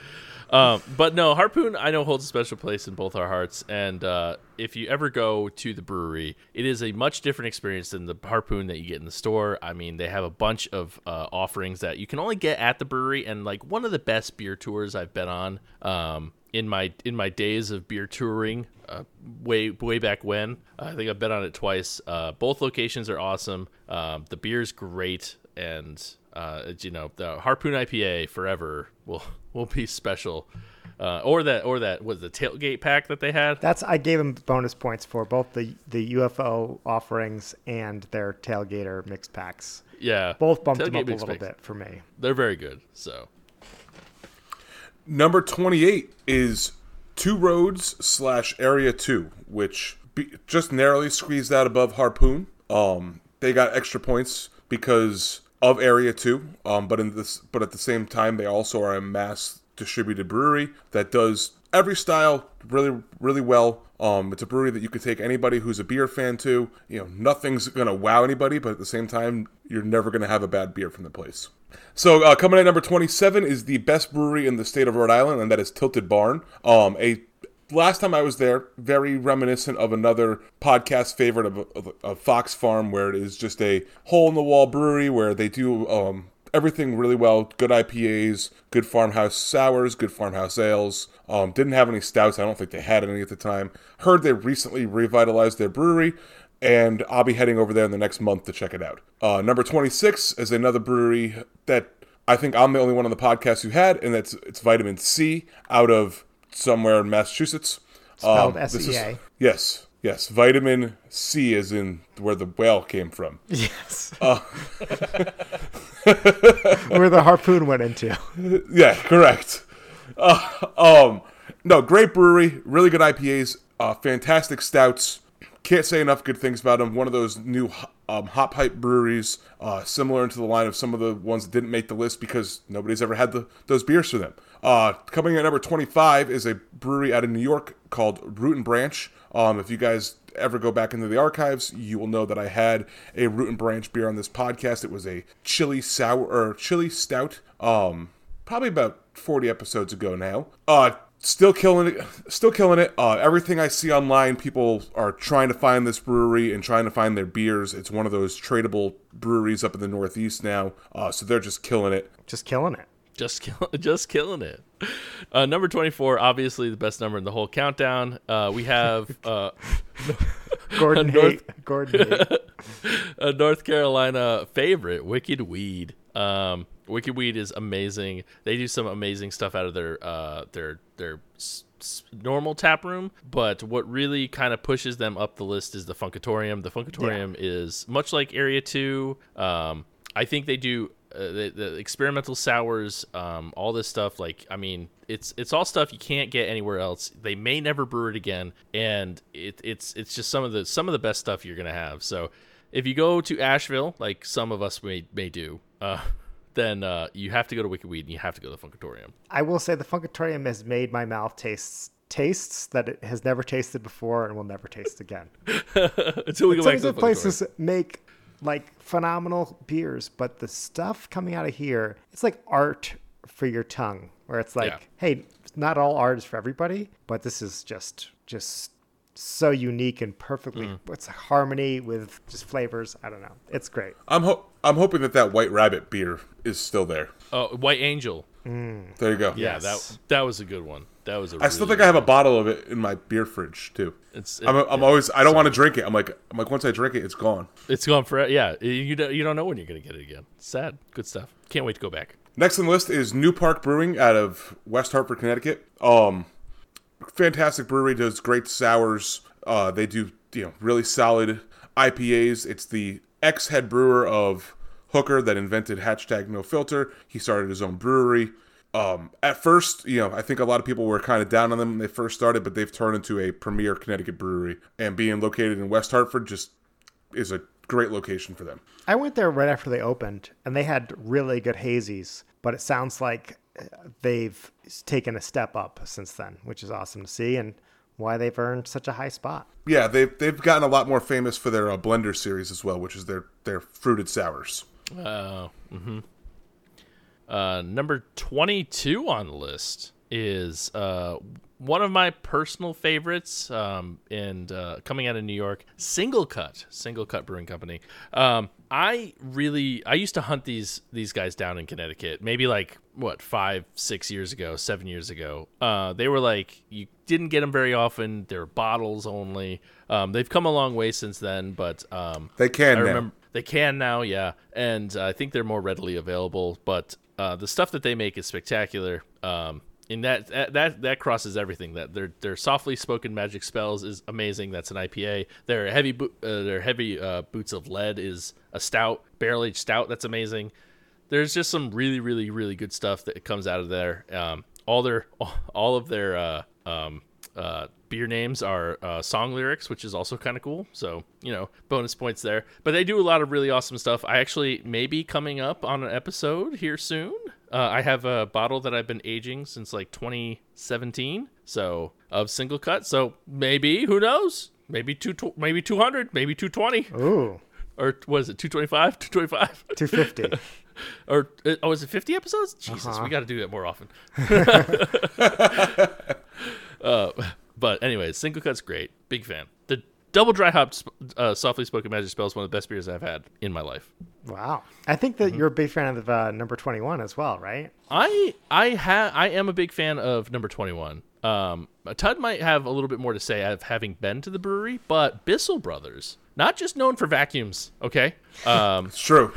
But no, Harpoon, I know, holds a special place in both our hearts. And if you ever go to the brewery, it is a much different experience than the Harpoon that you get in the store. I mean, they have a bunch of offerings that you can only get at the brewery. And like one of the best beer tours I've been on, in my days of beer touring, way back when, I think I've been on it twice. Both locations are awesome. The beer's great, and the Harpoon IPA forever will be special. Or that was the tailgate pack that they had. I gave them bonus points for both the UFO offerings and their tailgater mixed packs. Yeah, both bumped them up a little bit for me. They're very good. So. Number 28 is Two Roads / Area Two, which just narrowly squeezed out above Harpoon. They got extra points because of Area Two, but at the same time, they also are a mass distributed brewery that does every style really, really well. It's a brewery that you could take anybody who's a beer fan to. You know, nothing's gonna wow anybody, but at the same time, you're never gonna have a bad beer from the place. So coming in at number 27 is the best brewery in the state of Rhode Island, and that is Tilted Barn. Last time I was there, very reminiscent of another podcast favorite of Fox Farm, where it is just a hole-in-the-wall brewery where they do everything really well. Good IPAs, good farmhouse sours, good farmhouse ales. Didn't have any stouts. I don't think they had any at the time. Heard they recently revitalized their brewery, and I'll be heading over there in the next month to check it out. Number 26 is another brewery that I think I'm the only one on the podcast who had, and it's Vitamin C out of somewhere in Massachusetts. Spelled SEA. Yes. Vitamin C as in where the whale came from. Yes. Where the harpoon went into. Yeah, correct. No, great brewery. Really good IPAs. Fantastic stouts. Can't say enough good things about them. One of those new hop hype breweries, similar to the line of some of the ones that didn't make the list because nobody's ever had those beers for them. Coming in at number 25 is a brewery out of New York called Root and Branch. If you guys ever go back into the archives, you will know that I had a Root and Branch beer on this podcast. It was a chili stout, probably about 40 episodes ago now. Still killing it. Everything I see online, people are trying to find this brewery and trying to find their beers. It's one of those tradable breweries up in the Northeast now, so they're just killing it. Just killing it. Number 24, obviously the best number in the whole countdown. We have Gordon Haight. A North Carolina favorite, Wicked Weed. Wicked Weed is amazing. They do some amazing stuff out of their normal tap room, but what really kind of pushes them up the list is the Funkatorium. The Funkatorium is much like Area 2. I think they do the experimental sours, all this stuff. Like, I mean, it's all stuff you can't get anywhere else. They may never brew it again, and it's just some of the best stuff you're gonna have. So, if you go to Asheville, like some of us may do, then you have to go to Wicked Weed and you have to go to the Funkatorium. I will say the Funkatorium has made my mouth tastes that it has never tasted before and will never taste again. Until we go back to the places make like phenomenal beers, but the stuff coming out of here, it's like art for your tongue, where it's like, hey, not all art is for everybody, but this is just so unique and perfectly. It's a harmony with just flavors. I don't know. It's great. I'm hoping that White Rabbit beer is still there. Oh, White Angel. There you go. Yeah, yes. That was a good one. I still think I have a bottle of it in my beer fridge too. I don't want to drink it. I'm like once I drink it, it's gone. It's gone forever. Yeah, you don't know when you're gonna get it again. Sad. Good stuff. Can't wait to go back. Next on the list is New Park Brewing out of West Hartford, Connecticut. Fantastic brewery. Does great sours. They do really solid IPAs. It's the ex-head brewer of Hooker that invented #NoFilter. He started his own brewery. At first, I think a lot of people were kind of down on them when they first started, but they've turned into a premier Connecticut brewery, and being located in West Hartford just is a great location for them. I went there right after they opened, and they had really good hazies, but it sounds like they've taken a step up since then, which is awesome to see, and why they've earned such a high spot. Yeah, they've gotten a lot more famous for their blender series as well, which is their fruited sours. Number 22 on the list is one of my personal favorites, and coming out of New York, Single Cut Brewing Company. I used to hunt these guys down in Connecticut, maybe like 7 years ago. They were like, you didn't get them very often. They're bottles only. They've come a long way since then, but they can now, yeah. And I think they're more readily available, but the stuff that they make is spectacular, and that crosses everything. That their softly spoken magic spells is amazing. That's an IPA. Their heavy boots of lead is a stout, barrel aged stout. That's amazing. There's just some really, really, really good stuff that comes out of there. All of their beer names are song lyrics, which is also kind of cool. So, you know, bonus points there. But they do a lot of really awesome stuff. I actually may be coming up on an episode here soon. I have a bottle that I've been aging since like 2017, so of single cut. So maybe, who knows? Maybe maybe 200, maybe 220. Ooh. Or what is it, 225? 225? 250. Or, oh, is it 50 episodes? Jesus, we got to do that more often. But anyways, Single Cut's great. Big fan. The double dry hop softly spoken magic spell is one of the best beers I've had in my life. Wow. I think that you're a big fan of number 21 as well, right? I am a big fan of number 21. Todd might have a little bit more to say of having been to the brewery, but Bissell Brothers, not just known for vacuums, okay? It's true.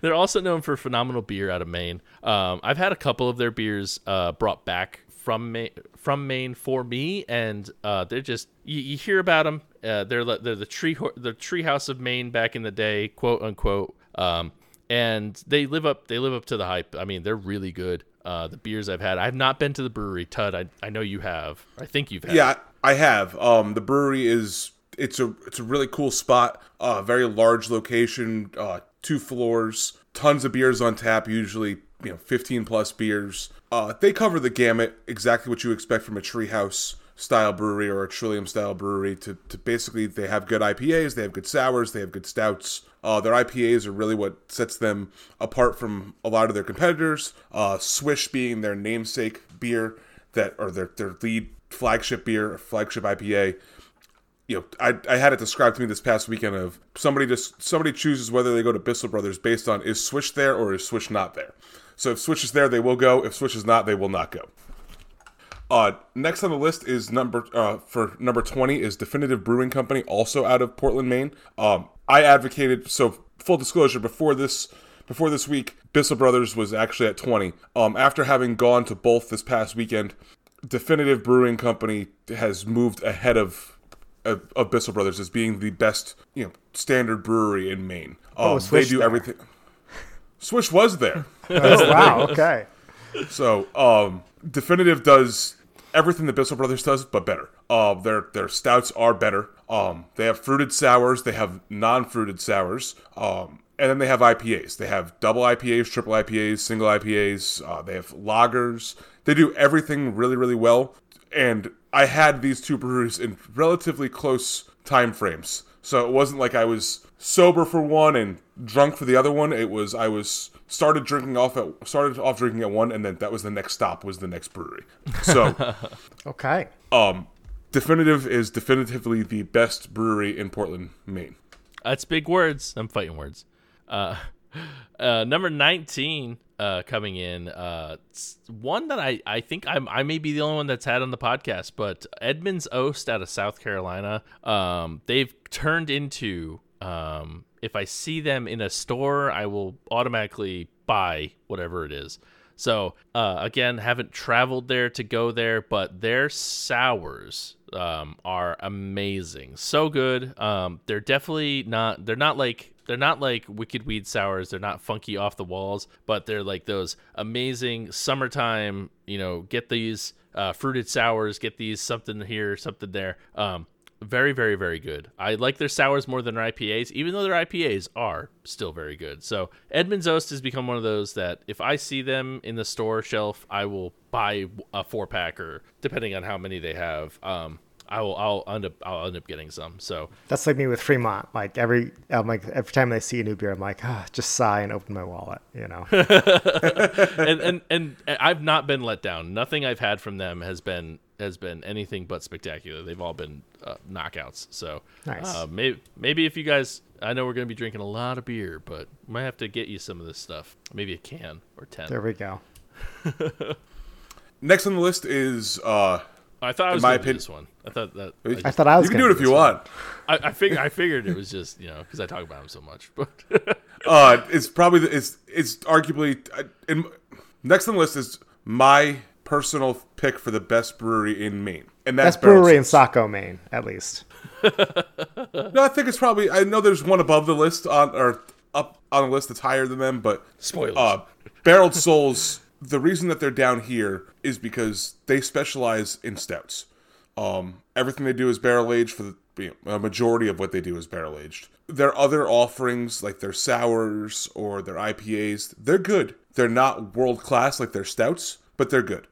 They're also known for phenomenal beer out of Maine. I've had a couple of their beers brought back from Maine for me, and they're just, you hear about them. They're the Treehouse of Maine back in the day, quote unquote. And they live up to the hype. I mean, they're really good. The beers I've had, I've not been to the brewery. Todd, I know you have. I think you've had. Yeah, I have. The brewery is it's a really cool spot. Very large location. 2 floors, tons of beers on tap, usually, 15 plus beers. They cover the gamut, exactly what you expect from a Treehouse style brewery or a Trillium style brewery to basically, they have good IPAs, they have good sours, they have good stouts. Their IPAs are really what sets them apart from a lot of their competitors. Swish being their namesake beer their lead flagship beer, or flagship IPA. I had it described to me this past weekend of somebody chooses whether they go to Bissell Brothers based on is Swish there or is Swish not there. So if Swish is there, they will go. If Swish is not, they will not go. Next on the list is number 20 is Definitive Brewing Company, also out of Portland, Maine. I advocated, so full disclosure, before this week, Bissell Brothers was actually at 20. After having gone to both this past weekend, Definitive Brewing Company has moved ahead of Bissell Brothers as being the best, standard brewery in Maine. They do everything. Swish was there. Oh, wow. Okay. So, Definitive does everything that Bissell Brothers does, but better. Their stouts are better. They have fruited sours. They have non-fruited sours. And then they have IPAs. They have double IPAs, triple IPAs, single IPAs. They have lagers. They do everything really, really well. And I had these two breweries in relatively close time frames. So it wasn't like I was sober for one and drunk for the other one. It was I started off drinking at one, and then that was the next stop was the next brewery. So okay. Definitive is definitively the best brewery in Portland, Maine. That's big words. I'm fighting words. Number 19 coming in, one that I think I may be the only one that's had on the podcast, but Edmund's Oast out of South Carolina. They've turned into, if I see them in a store, I will automatically buy whatever it is. So, again, haven't traveled there to go there, but their sours are amazing. So good. They're definitely not, they're not like Wicked Weed sours. They're not funky off the walls, but they're like those amazing summertime, get these fruited sours, get these something here, something there. Very, very, very good. I like their sours more than their IPAs, even though their IPAs are still very good. So Edmund's Oast has become one of those that if I see them in the store shelf, I will buy a 4-pack or depending on how many they have. I'll end up getting some. So that's like me with Fremont. Like every time I see a new beer, I'm like, just sigh and open my wallet, and I've not been let down. Nothing I've had from them has been anything but spectacular. They've all been knockouts. So nice. Maybe if you guys, I know we're going to be drinking a lot of beer, but might have to get you some of this stuff. Maybe a can or 10. There we go. Next on the list is, I thought I was going to do this one. I thought I was. You can do it if you want. I figured it was just because I talk about him so much. But it's probably it's arguably next on the list is my personal pick for the best brewery in Maine, and that's brewery in Saco, Maine, at least. No, I think it's probably. I know there's one above the list on or up on the list that's higher than them, but spoilers. Barreled Souls the reason that they're down here is because they specialize in stouts. Everything they do is barrel-aged. For the a majority of what they do is barrel-aged. Their other offerings, like their sours or their IPAs, they're good. They're not world-class like their stouts, but they're good.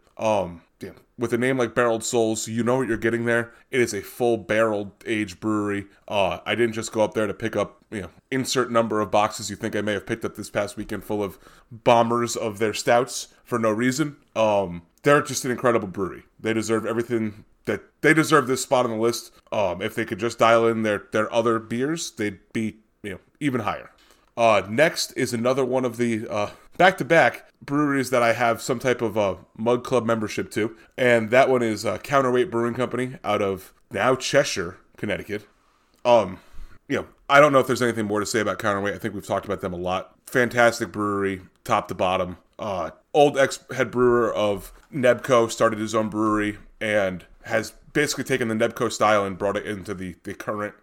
With a name like Barreled Souls, you know what you're getting there. It is a full barreled aged brewery. I didn't just go up there to pick up, insert number of boxes you think I may have picked up this past weekend full of bombers of their stouts for no reason. They're just an incredible brewery. They deserve everything that they deserve this spot on the list. If they could just dial in their other beers, they'd be, even higher. Next is another one of the back-to-back breweries that I have some type of mug club membership to. And that one is Counterweight Brewing Company out of now Cheshire, Connecticut. I don't know if there's anything more to say about Counterweight. I think we've talked about them a lot. Fantastic brewery, top to bottom. Old ex-head brewer of Nebco started his own brewery and has basically taken the Nebco style and brought it into the current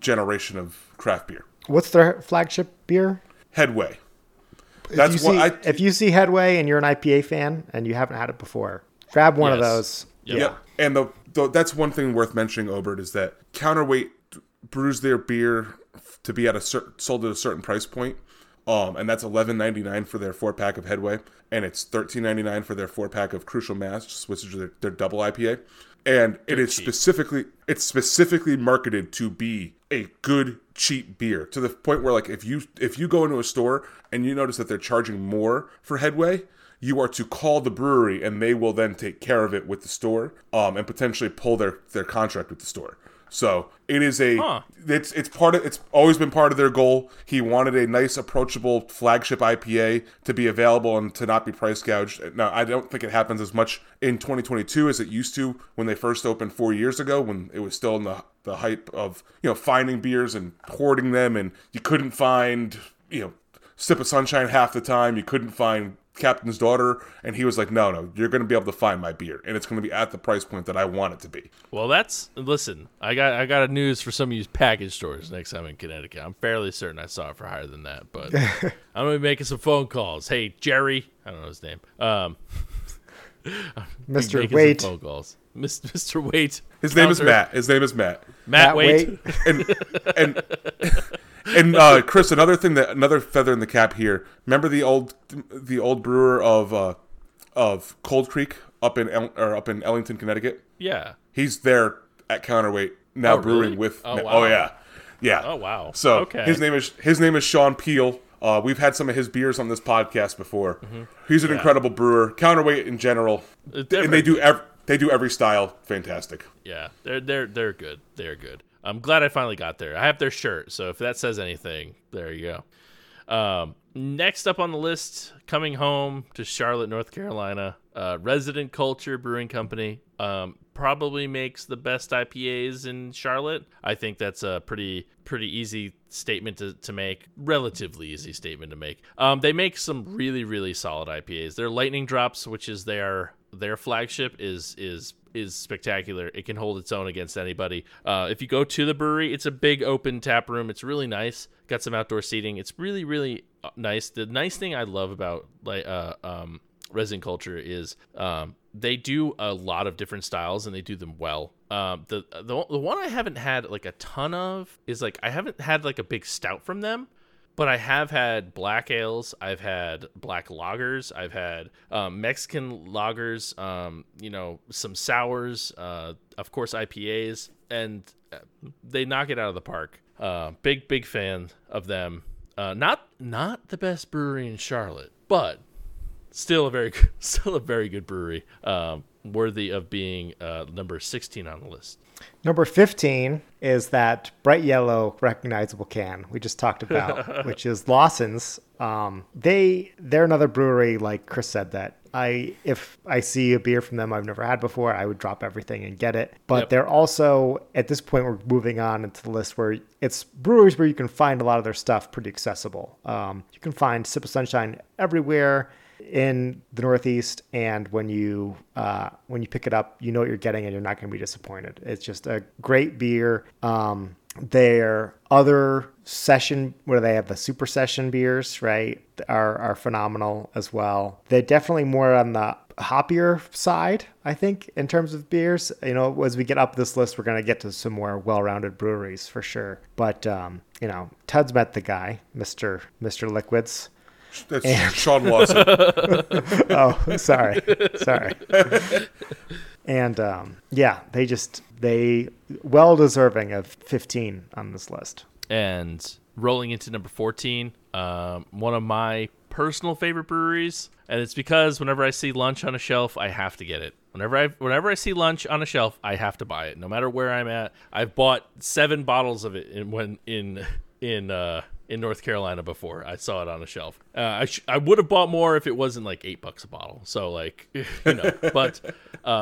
generation of craft beer. What's their flagship beer? Headway. That's what I. If you see Headway and you're an IPA fan and you haven't had it before, grab one of those. Yep. Yeah. And that's one thing worth mentioning, Obert, is that Counterweight brews their beer to be at sold at a certain price point, and that's $11.99 for their 4-pack of Headway, and it's $13.99 for their 4-pack of Crucial Mass, which is their double IPA, and it's specifically marketed to be a good cheap beer, to the point where, like, if you go into a store and you notice that they're charging more for Headway, you are to call the brewery and they will then take care of it with the store, and potentially pull their contract with the store. So it is it's always been part of their goal. He wanted a nice, approachable flagship IPA to be available and to not be price gouged. Now, I don't think it happens as much in 2022 as it used to when they first opened 4 years ago, when it was still in the hype of, finding beers and hoarding them, and you couldn't find, Sip of Sunshine half the time. You couldn't find Captain's Daughter, and he was like, no, you're going to be able to find my beer, and it's going to be at the price point that I want it to be. Well, listen, I got news for some of you package stores next time in Connecticut. I'm fairly certain I saw it for higher than that, but I'm going to be making some phone calls. Hey, Jerry, I don't know his name. Mr. Wait. Phone calls. Mr. Wait. His name is Matt. Matt Wait. And Chris, another feather in the cap here. Remember the old brewer of Cold Creek up in Ellington, Connecticut? Yeah, he's there at Counterweight now, brewing with. Oh, wow. Oh yeah. Oh wow. So okay. His name is Sean Peel. We've had some of his beers on this podcast before. Mm-hmm. He's an incredible brewer. Counterweight in general, and they do every style. Fantastic. Yeah, they're good. They're good. I'm glad I finally got there. I have their shirt, so if that says anything, there you go. Next up on the list, coming home to Charlotte, North Carolina, Resident Culture Brewing Company. Probably makes the best IPAs in Charlotte. I think that's a pretty easy statement to make. Relatively easy statement to make. They make some really, really solid IPAs. Their Lightning Drops, which is their flagship, is spectacular. It can hold its own against anybody. If you go to the brewery, it's a big open tap room. It's really nice. Got some outdoor seating. It's really, really nice. The nice thing I love about Resin Culture is they do a lot of different styles and they do them well. The one I haven't had like a ton of is I haven't had a big stout from them. But I have had black ales, I've had black lagers, I've had Mexican lagers, some sours, of course IPAs, and they knock it out of the park. Big fan of them. Not the best brewery in Charlotte, but still a very good brewery, worthy of being number 16 on the list. Number 15 is that bright yellow recognizable can we just talked about, which is Lawson's. They're another brewery, like Chris said, that if I see a beer from them I've never had before, I would drop everything and get it. But They're also, at this point, we're moving on into the list where it's breweries where you can find a lot of their stuff pretty accessible. You can find Sip of Sunshine everywhere in the Northeast, and when you pick it up, you know what you're getting and you're not going to be disappointed. It's just a great beer. Their other session, where they have the super session beers, right, are phenomenal as well. They're definitely more on the hoppier side, I think, in terms of beers. You know, as we get up this list, we're going to get to some more well-rounded breweries for sure. But, you know, Tud's met the guy, Mr. Liquids. That's Sean Watson. Oh, sorry. And yeah, they well deserving of 15 on this list. And rolling into number 14, one of my personal favorite breweries, and it's because whenever I see lunch on a shelf, I have to get it. Whenever I see lunch on a shelf, I have to buy it, no matter where I'm at. I've bought 7 bottles of it in North Carolina before I saw it on a shelf. I would have bought more if it wasn't like $8 a bottle. So like, you know, but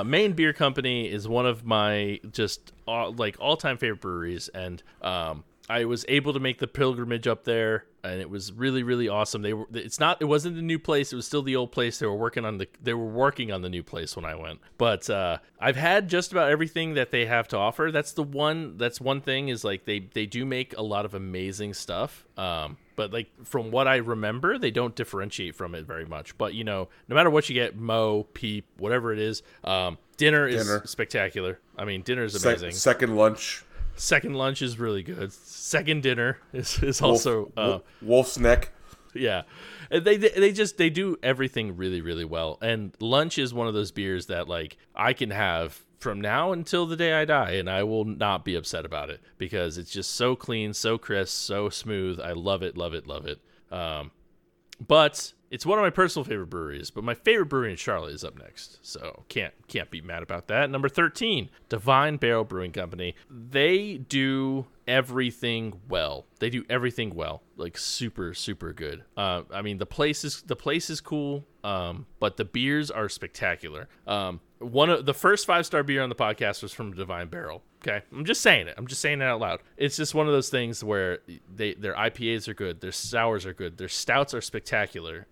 Maine Beer Company is one of my just all-time favorite breweries. And I was able to make the pilgrimage up there, and it was really, really awesome. It wasn't the new place. It was still the old place. They were working on the new place when I went, but I've had just about everything that they have to offer. That's one thing is like, they do make a lot of amazing stuff. But like from what I remember, they don't differentiate from it very much, but you know, no matter what you get, Moe, Peep, whatever it is, dinner is spectacular. I mean, dinner is amazing. Second lunch is really good. Second dinner is also wolf's neck. Yeah, they do everything really, really well. And lunch is one of those beers that like I can have from now until the day I die, and I will not be upset about it because it's just so clean, so crisp, so smooth. I love it, love it, love it. But it's one of my personal favorite breweries, but my favorite brewery in Charlotte is up next, so can't be mad about that. Number 13, Divine Barrel Brewing Company. They do everything well. Like super, super good. I mean, the place is cool, but the beers are spectacular. One of the first 5-star beer on the podcast was from Divine Barrel. Okay, I'm just saying it out loud. It's just one of those things where their IPAs are good, their sours are good, their stouts are spectacular.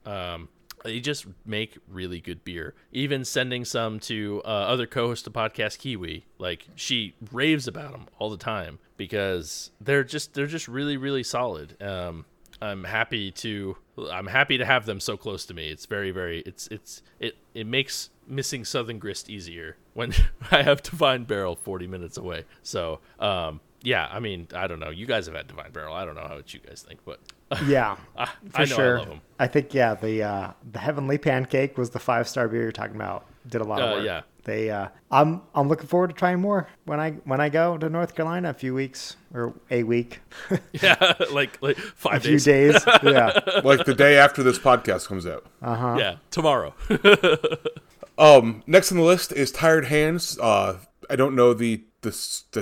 They just make really good beer. Even sending some to other co-hosts of podcast, Kiwi, like she raves about them all the time because they're just really, really solid. I'm happy to have them so close to me. It's very, very. It makes missing Southern Grist easier when I have Divine Barrel 40 minutes away. So, yeah, I mean, I don't know. You guys have had Divine Barrel. I don't know what you guys think, but yeah, I know sure. I love them. I think, yeah, the Heavenly Pancake was the 5-star beer you're talking about. Did a lot of work. Yeah. They, I'm looking forward to trying more when I go to North Carolina a week. Yeah, like 5 days. A few days. Yeah, like the day after this podcast comes out. Uh huh. Yeah, tomorrow. Next on the list is Tired Hands. I don't know the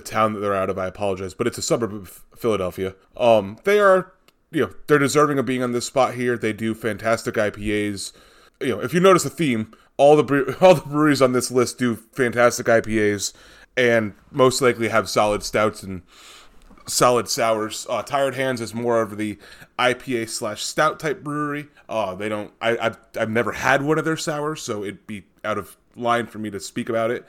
town that they're out of. I apologize, but it's a suburb of Philadelphia. They are, you know, they're deserving of being on this spot here. They do fantastic IPAs. You know, if you notice a theme, all the breweries on this list do fantastic IPAs, and most likely have solid stouts and solid sours. Tired Hands is more of the IPA / stout type brewery. They don't. I've never had one of their sours, so it'd be out of line for me to speak about it.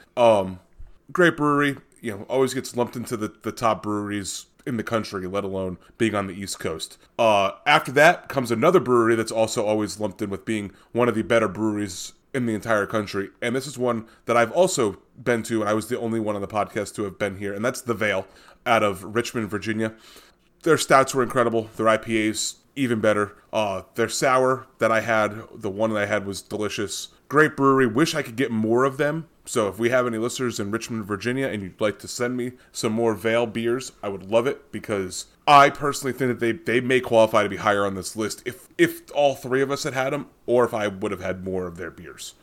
Great brewery. You know, always gets lumped into the top breweries in the country, let alone being on the East Coast. After that comes another brewery that's also always lumped in with being one of the better breweries in the entire country, and this is one that I've also been to, and I was the only one on the podcast to have been here, and that's The Vale out of Richmond, Virginia. Their stouts were incredible. Their IPAs, even better. Their sour that I had, the one that I had was delicious. Great brewery. Wish I could get more of them. So if we have any listeners in Richmond, Virginia, and you'd like to send me some more Vale beers, I would love it, because I personally think that they may qualify to be higher on this list if all three of us had them, or if I would have had more of their beers.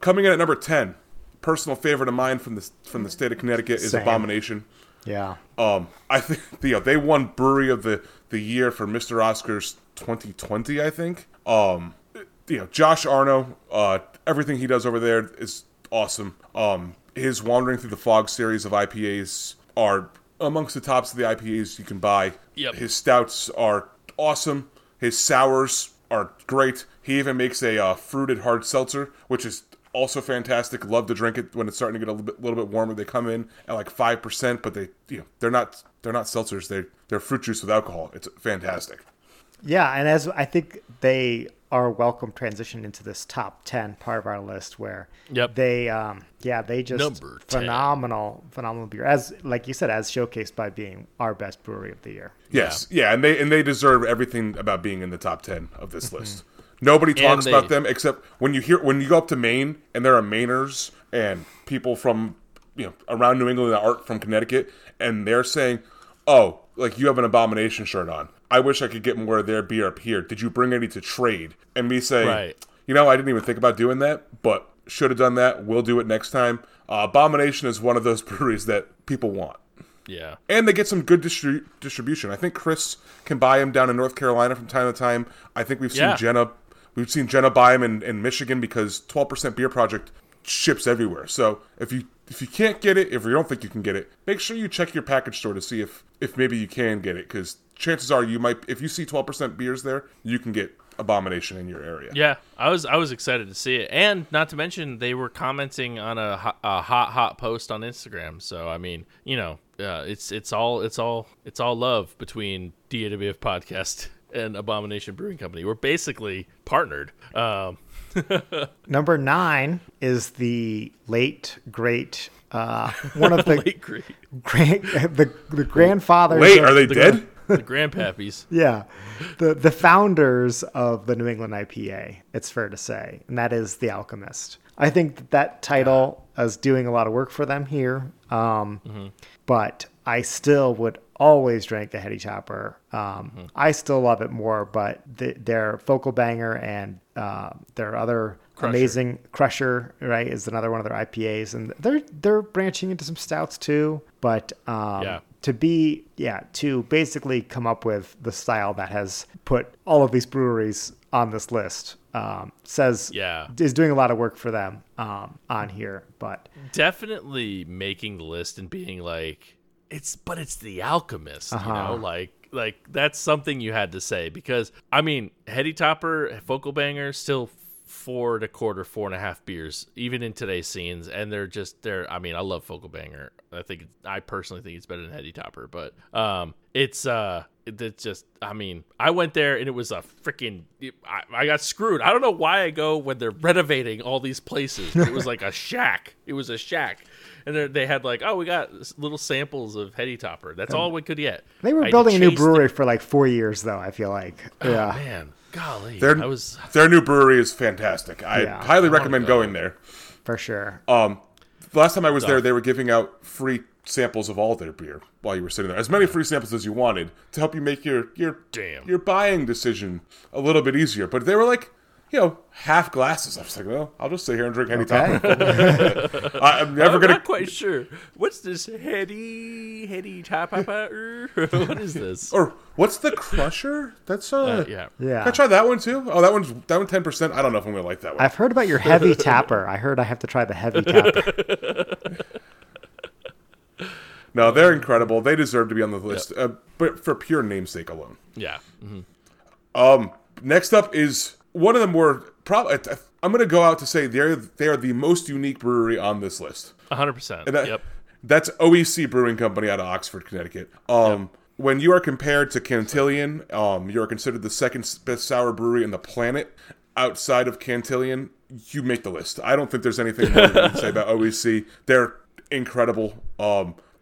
Coming in at number 10, personal favorite of mine from the state of Connecticut is Abomination. Yeah. I think, you know, they won Brewery of the Year for Mr. Oscars 2020, I think. You know, Josh Arno, everything he does over there is awesome. His Wandering Through the Fog series of IPAs are amongst the tops of the IPAs you can buy. Yep. His stouts are awesome. His sours are great. He even makes a fruited hard seltzer, which is Also fantastic. Love to drink it when it's starting to get a little bit warmer. They come in at like 5%, but they're not seltzers. They're fruit juice with alcohol. It's fantastic. Yeah, and as I think they are welcome transition into this top 10 part of our list where they just phenomenal beer, as like you said, as showcased by being our best brewery of the year. Yes. Yeah. And they deserve everything about being in the top 10 of this list. Nobody talks about them except when you go up to Maine, and there are Mainers and people from around New England that aren't from Connecticut, and they're saying, "Oh, like, you have an Abomination shirt on. I wish I could get more of their beer up here. Did you bring any to trade?" And me saying, right, I didn't even think about doing that, but should have done that. We'll do it next time. Abomination is one of those breweries that people want. Yeah. And they get some good distribution. I think Chris can buy them down in North Carolina from time to time. I think we've seen Jenna. We've seen Jenna buy them in Michigan, because 12% Beer Project ships everywhere. So if you can't get it, if you don't think you can get it, make sure you check your package store to see if maybe you can get it, because chances are you might. If you see 12% beers there, you can get Abomination in your area. Yeah, I was excited to see it, and not to mention they were commenting on a hot post on Instagram. So I mean, it's all love between DAWF Podcast and Abomination Brewing Company. We're basically partnered. Number 9 is the late great one of the late great the grandfathers. Wait, are they dead? The grandpappies. Yeah. The founders of the New England IPA, it's fair to say, and that is The Alchemist. I think that title is doing a lot of work for them here, but I still would always drink the Heady Topper. I still love it more, but their Focal Banger and their other Crusher. Amazing Crusher, right, is another one of their IPAs, and they're branching into some stouts too, but to basically come up with the style that has put all of these breweries on this list is doing a lot of work for them on here, but definitely making the list and being like, it's The Alchemist, like that's something you had to say, because I mean, Heady Topper, Focal Banger, still 4.25 beers even in today's scenes, and they're I mean, I love Focal Banger. I personally think it's better than Heady Topper, but it's just, I mean, I went there and it was a freaking, I got screwed. I don't know why I go when they're renovating all these places. It was like a shack. It was a shack. And they had like, we got little samples of Heady Topper. That's all we could get. They were building a new brewery for like 4 years, though, I feel like. Yeah. Oh, man. Golly. Their new brewery is fantastic. I highly recommend going there. For sure. Last time I was there, they were giving out free samples of all their beer while you were sitting there. As many free samples as you wanted to help you make your buying decision a little bit easier. But they were like, half glasses. I was like, well, I'll just sit here and drink Heady Topper. I'm not quite sure. What's this heady Topper? What is this? Or what's the Crusher? That's yeah. Can I try that one too? Oh, that one 10%. I don't know if I'm gonna like that one. I've heard about your Heavy Topper. I heard I have to try the Heavy Topper. No, they're incredible. They deserve to be on the list, but for pure namesake alone. Yeah. Mm-hmm. Next up is one of the more probably, I'm going to go out to say they are the most unique brewery on this list. 100%. That's OEC Brewing Company out of Oxford, Connecticut. When you are compared to Cantillon, you are considered the second best sour brewery in the planet outside of Cantillon. You make the list. I don't think there's anything more you can say about OEC. They're incredible.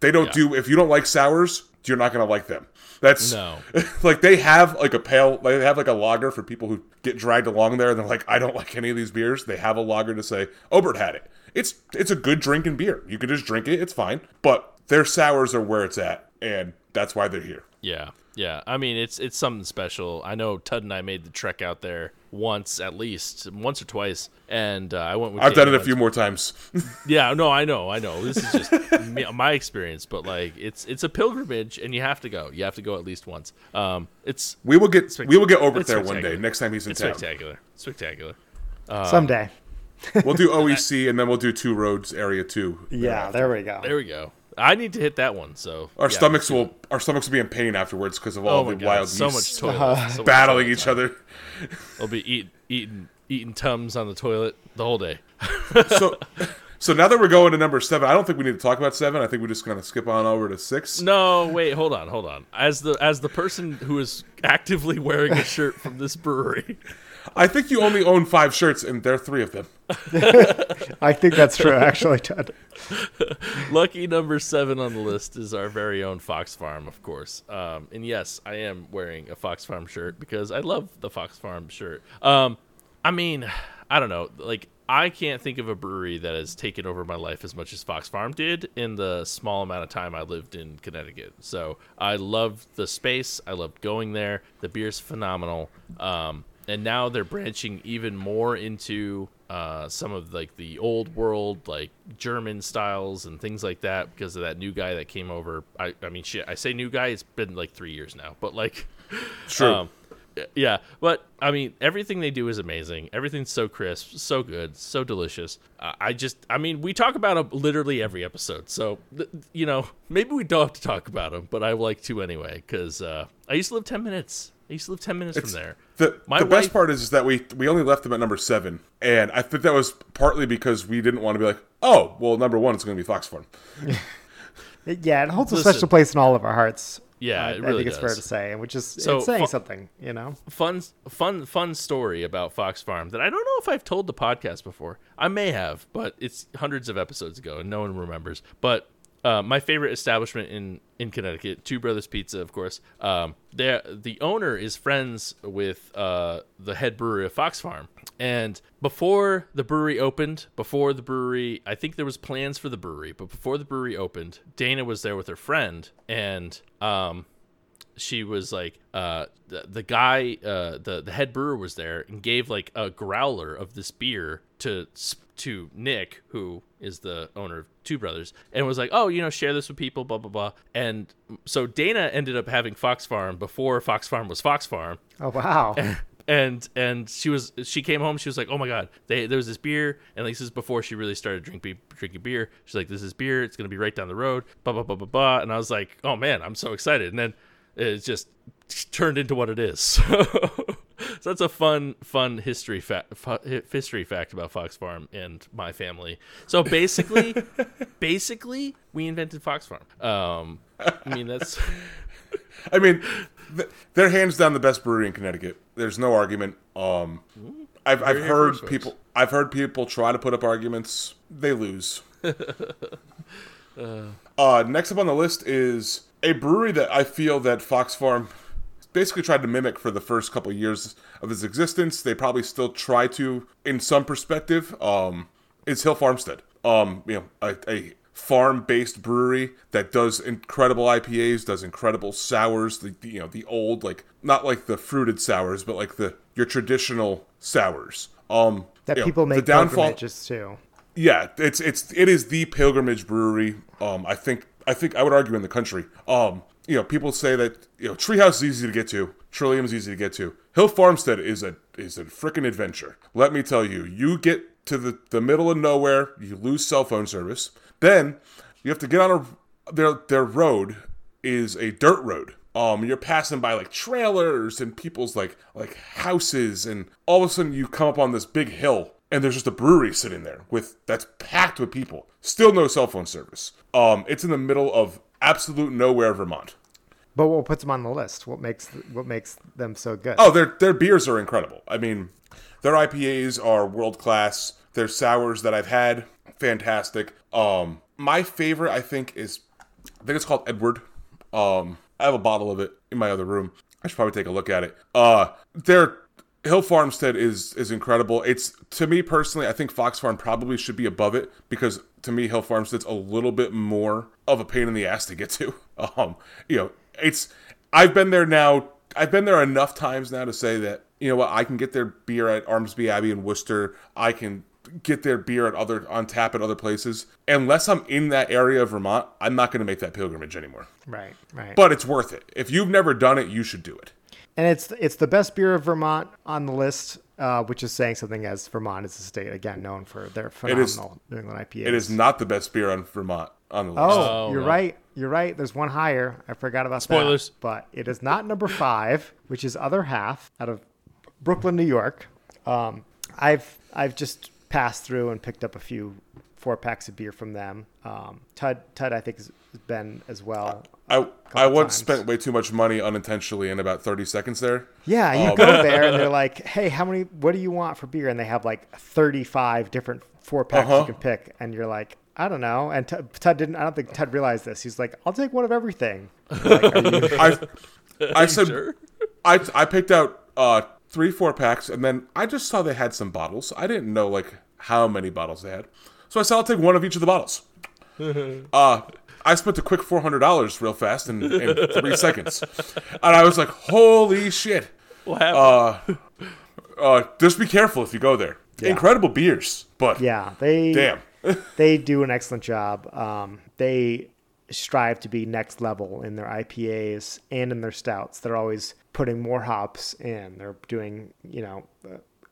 They don't do, if you don't like sours, you're not going to like them. That's no. Like, they have like a pale, they have like a lager for people who get dragged along there, and they're like, I don't like any of these beers. They have a lager to say, Obert had it. It's a good drinking beer. You can just drink it. It's fine. But their sours are where it's at, and that's why they're here. Yeah. Yeah. I mean, it's something special. I know Tud and I made the trek out there once or twice, and I went with I've done it a few more times. Yeah, no, I know this is just my experience, but like it's a pilgrimage, and you have to go at least once. It's we will get over there one day, next time he's in town. Spectacular. Someday we'll do OEC, and then we'll do Two Roads, Area Two. Yeah, there we go. I need to hit that one, so our stomachs will be in pain afterwards because of all the wild yeast, so much toilet, so battling much toilet each other. They'll be eating tums on the toilet the whole day. So now that we're going to number 7, I don't think we need to talk about 7. I think we're just going to skip on over to 6. No, wait, hold on. As the person who is actively wearing a shirt from this brewery, I think you only own 5 shirts, and there are 3 of them. I think that's true, actually, Ted. Lucky number 7 on the list is our very own Fox Farm, of course. And yes, I am wearing a Fox Farm shirt because I love the Fox Farm shirt. I mean, I don't know, like, I can't think of a brewery that has taken over my life as much as Fox Farm did in the small amount of time I lived in Connecticut. So I loved the space. I loved going there. The beer's phenomenal. And now they're branching even more into some of like the old world, like German styles and things like that, because of that new guy that came over. I mean, shit, I say new guy. It's been like 3 years now, but like, true. Yeah, but I mean, everything they do is amazing. Everything's so crisp, so good, so delicious. I mean, we talk about them literally every episode. So, you know, maybe we don't have to talk about them, but I like to anyway, because I used to live 10 minutes. From there. The best part is that we only left them at number 7, and I think that was partly because we didn't want to be like, oh, well, number 1 is going to be Fox Farm. Yeah, it holds a special place in all of our hearts. Yeah, it really I think it's fair to say, which is so, it's saying something, you know. Fun story about Fox Farm that I don't know if I've told the podcast before. I may have, but it's hundreds of episodes ago, and no one remembers. But my favorite establishment in Connecticut, Two Brothers Pizza, of course. The owner is friends with the head brewery of Fox Farm, and before the brewery opened, I think there was plans for the brewery, but before the brewery opened, Dana was there with her friend, and she was like, the guy, the head brewer was there and gave like a growler of this beer to Nick, who is the owner of Two Brothers, and was like, oh, you know, share this with people, blah, blah, blah. And so Dana ended up having Fox Farm before Fox Farm was Fox Farm. Oh, wow. And she came home, she was like, oh my God, there was this beer, and like, this is before she really started drinking beer. She's like, this is beer, it's going to be right down the road, blah, blah, blah, blah, blah. And I was like, oh man, I'm so excited. And then it just turned into what it is. So that's a fun history fact about Fox Farm and my family. So basically, we invented Fox Farm. I mean, that's. I mean, they're hands down the best brewery in Connecticut. There's no argument. I've heard people try to put up arguments. They lose. Next up on the list is a brewery that I feel that Fox Farm basically tried to mimic for the first couple of years of its existence. They probably still try to, in some perspective. It's Hill Farmstead. You know, a farm-based brewery that does incredible IPAs, does incredible sours. The old, like, not like the fruited sours, but like your traditional sours. That people make pilgrimages too. Yeah, it is the pilgrimage brewery. I think I would argue in the country. You know, people say that, you know, Treehouse is easy to get to, Trillium is easy to get to. Hill Farmstead is a frickin' adventure. Let me tell you, you get to the middle of nowhere, you lose cell phone service. Then you have to get on their road is a dirt road. You're passing by like trailers and people's like houses, and all of a sudden you come up on this big hill, and there's just a brewery sitting there that's packed with people. Still no cell phone service. It's in the middle of absolute nowhere, Vermont. But what puts them on the list? What makes them so good? Oh, their beers are incredible. I mean, their IPAs are world class. Their sours that I've had, fantastic. My favorite, I think it's called Edward. I have a bottle of it in my other room. I should probably take a look at it. Their Hill Farmstead is incredible. It's, to me personally, I think Fox Farm probably should be above it, because to me Hill Farmstead's a little bit more of a pain in the ass to get to. You know, it's I've been there enough times now to say that, you know what, I can get their beer at Ormsby Abbey in Worcester. I can get their beer on tap at other places. Unless I'm in that area of Vermont, I'm not going to make that pilgrimage anymore. Right. But it's worth it. If you've never done it, you should do it. And it's the best beer of Vermont on the list, which is saying something, as Vermont is a state, again, known for their phenomenal New England IPAs. It is not the best beer on Vermont on the list. Oh, Right. You're right. There's one higher. I forgot about spoilers. That. But it is not number 5, which is Other Half, out of Brooklyn, New York. I've just passed through and picked up a few 4-packs of beer from them. Tud, I think, has been as well. I once spent way too much money unintentionally in about 30 seconds there. Yeah, you go there and they're like, hey, what do you want for beer? And they have like 35 different 4-packs you can pick. And you're like, I don't know. And I don't think Tud realized this. He's like, I'll take one of everything. Like, I said, sure? I picked out 3 4-packs, and then I just saw they had some bottles. I didn't know like how many bottles they had. So I said, I'll take one of each of the bottles. I spent a quick $400 real fast in 3 seconds. And I was like, holy shit. What happened? Just be careful if you go there. Yeah. Incredible beers. But yeah, they do an excellent job. They strive to be next level in their IPAs and in their stouts. They're always putting more hops in. They're doing,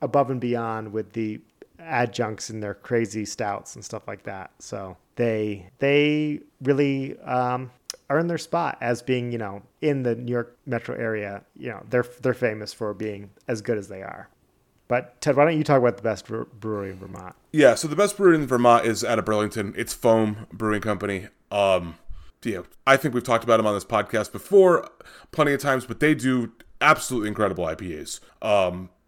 above and beyond with the adjuncts in their crazy stouts and stuff like that. So they really earn their spot as being, in the New York metro area. They're famous for being as good as they are. But Ted, why don't you talk about the best brewery in Vermont? Yeah, so the best brewery in Vermont is out of Burlington. It's Foam Brewing Company. I think we've talked about them on this podcast before plenty of times, but they do absolutely incredible IPAs.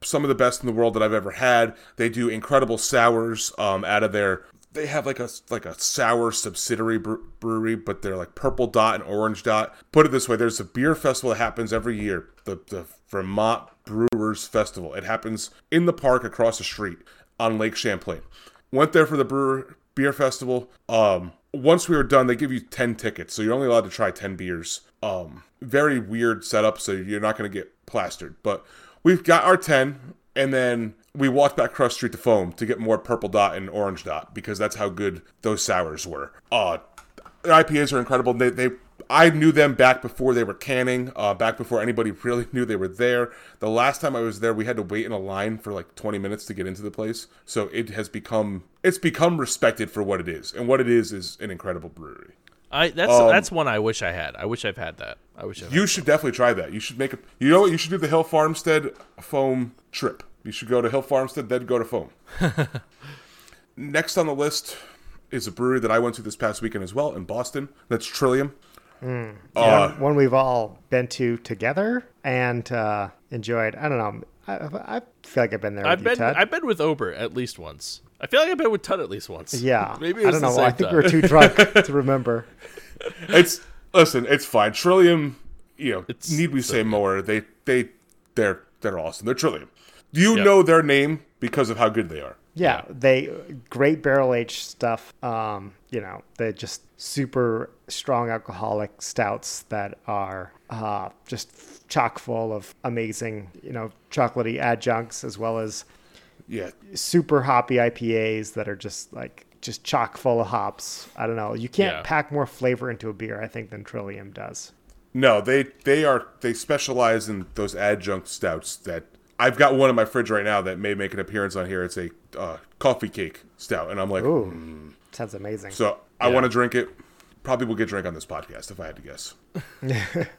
Some of the best in the world that I've ever had. They do incredible sours out of their... They have like a sour subsidiary brewery, but they're like Purple Dot and Orange Dot. Put it this way, there's a beer festival that happens every year, the Vermont Brewers Festival. It happens in the park across the street on Lake Champlain. Went there for the beer festival. Once we were done, they give you 10 tickets, so you're only allowed to try 10 beers. Very weird setup, so you're not going to get plastered. But we've got our 10, and then we walked back across the street to Foam to get more Purple Dot and Orange Dot, because that's how good those sours were. Their IPAs are incredible. I knew them back before they were canning, back before anybody really knew they were there. The last time I was there, we had to wait in a line for like 20 minutes to get into the place. So it has become respected for what it is. And what it is an incredible brewery. That's one I wish I had. I wish I've had that. You should definitely try that. You should you should do the Hill Farmstead Foam trip. You should go to Hill Farmstead, then go to Foam. Next on the list is a brewery that I went to this past weekend as well in Boston. That's Trillium. One we've all been to together and enjoyed. I don't know. I feel like I've been there. I've been with Ober at least once. I feel like I've been with Tud at least once. Yeah, maybe it was the same time. I think we were too drunk to remember. It's fine. Trillium. Need we say more? They're awesome. They're Trillium. You know their name because of how good they are. Yeah, they great barrel aged stuff. They're just super strong alcoholic stouts that are just chock full of amazing, chocolatey adjuncts, as well as super hoppy IPAs that are just chock full of hops. I don't know. You can't pack more flavor into a beer, I think, than Trillium does. No, they specialize in those adjunct stouts that. I've got one in my fridge right now that may make an appearance on here. It's a coffee cake stout. And I'm like, ooh, sounds amazing. So I want to drink it. Probably will get drank on this podcast if I had to guess.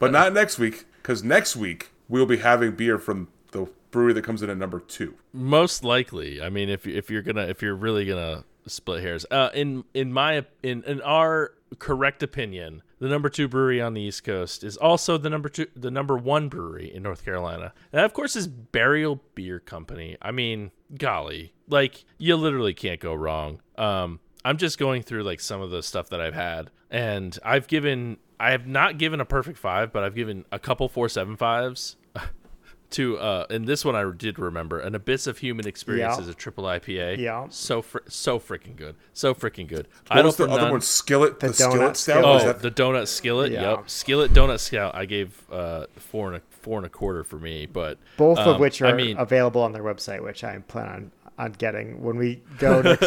But not next week, because next week we'll be having beer from the brewery that comes in at number 2. Most likely. I mean, if you're really gonna split hairs, in our correct opinion, the number 2 brewery on the East Coast is also the number 1 brewery in North Carolina. And that, of course, is Burial Beer Company. I mean, golly, you literally can't go wrong. I'm just going through some of the stuff that I've had, and I have not given a perfect 5, but I've given a couple 4.75s to, and this one I did remember, an Abyss of Human Experience is a triple IPA. Yeah. So freaking good. So freaking good. What was the other one? Skillet? The Skillet Stout? Oh, the Donut Skillet. Yeah. Yep. Skillet Donut Stout. I gave 4.25 for me, but both of which are available on their website, which I plan on getting when we go next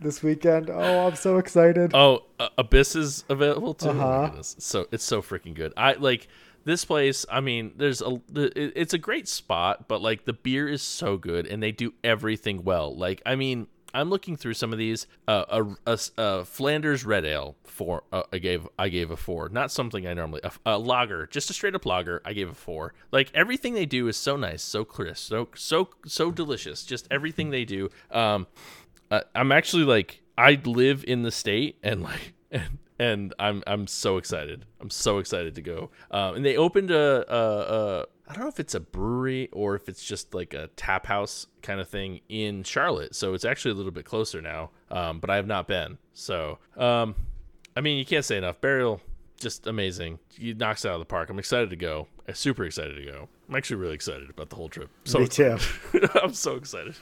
this weekend. Oh, I'm so excited. Oh, Abyss is available too. Oh my goodness. So it's so freaking good. This place, it's a great spot, but the beer is so good and they do everything well. I'm looking through some of these. Flanders Red Ale for I gave a 4. Not something I normally a lager, just a straight up lager. I gave a 4. Like everything they do is so nice, so crisp, so delicious. Just everything they do. I'm actually like I live in the state and like and I'm so excited. I'm so excited to go. And they opened a I don't know if it's a brewery or if it's just like a tap house kind of thing in Charlotte. So it's actually a little bit closer now, but I have not been. So, I mean, you can't say enough. Burial, just amazing. He knocks it out of the park. I'm excited to go. I'm super excited to go. I'm actually really excited about the whole trip. So me too. I'm so excited.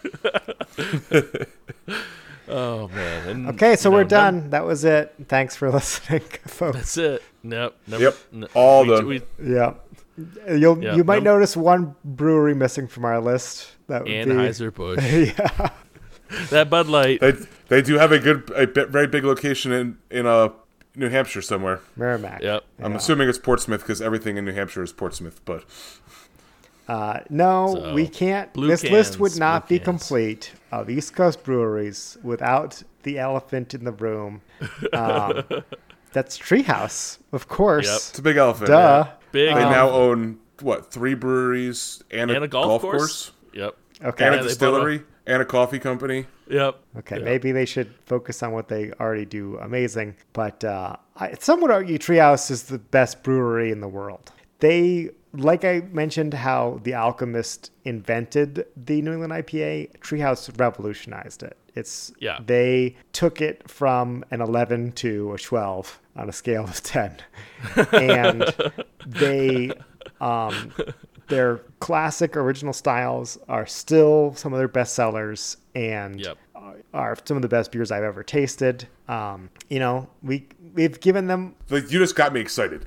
Oh, man. And, okay, so we're done. That was it. Thanks for listening, folks. That's it. Nope. All done. Yeah. You might notice one brewery missing from our list. That would Anheuser-Busch. Yeah. That Bud Light. They do have a very big location in New Hampshire somewhere. Merrimack. Yep. Yeah. I'm assuming it's Portsmouth because everything in New Hampshire is Portsmouth, but we can't. This list would not be complete of East Coast breweries without the elephant in the room. That's Treehouse, of course. Yep. It's a big elephant. Duh. Yeah. Big. They now own, what, 3 breweries and a golf course? Yep. Okay. And a distillery and a coffee company. Yep. Okay. Yep. Maybe they should focus on what they already do amazing. But some would argue Treehouse is the best brewery in the world. They, like I mentioned, how The Alchemist invented the New England IPA, Treehouse revolutionized it. They took it from an 11 to a 12 on a scale of 10. And they their classic original styles are still some of their best sellers and are some of the best beers I've ever tasted. We've given them... Like, you just got me excited.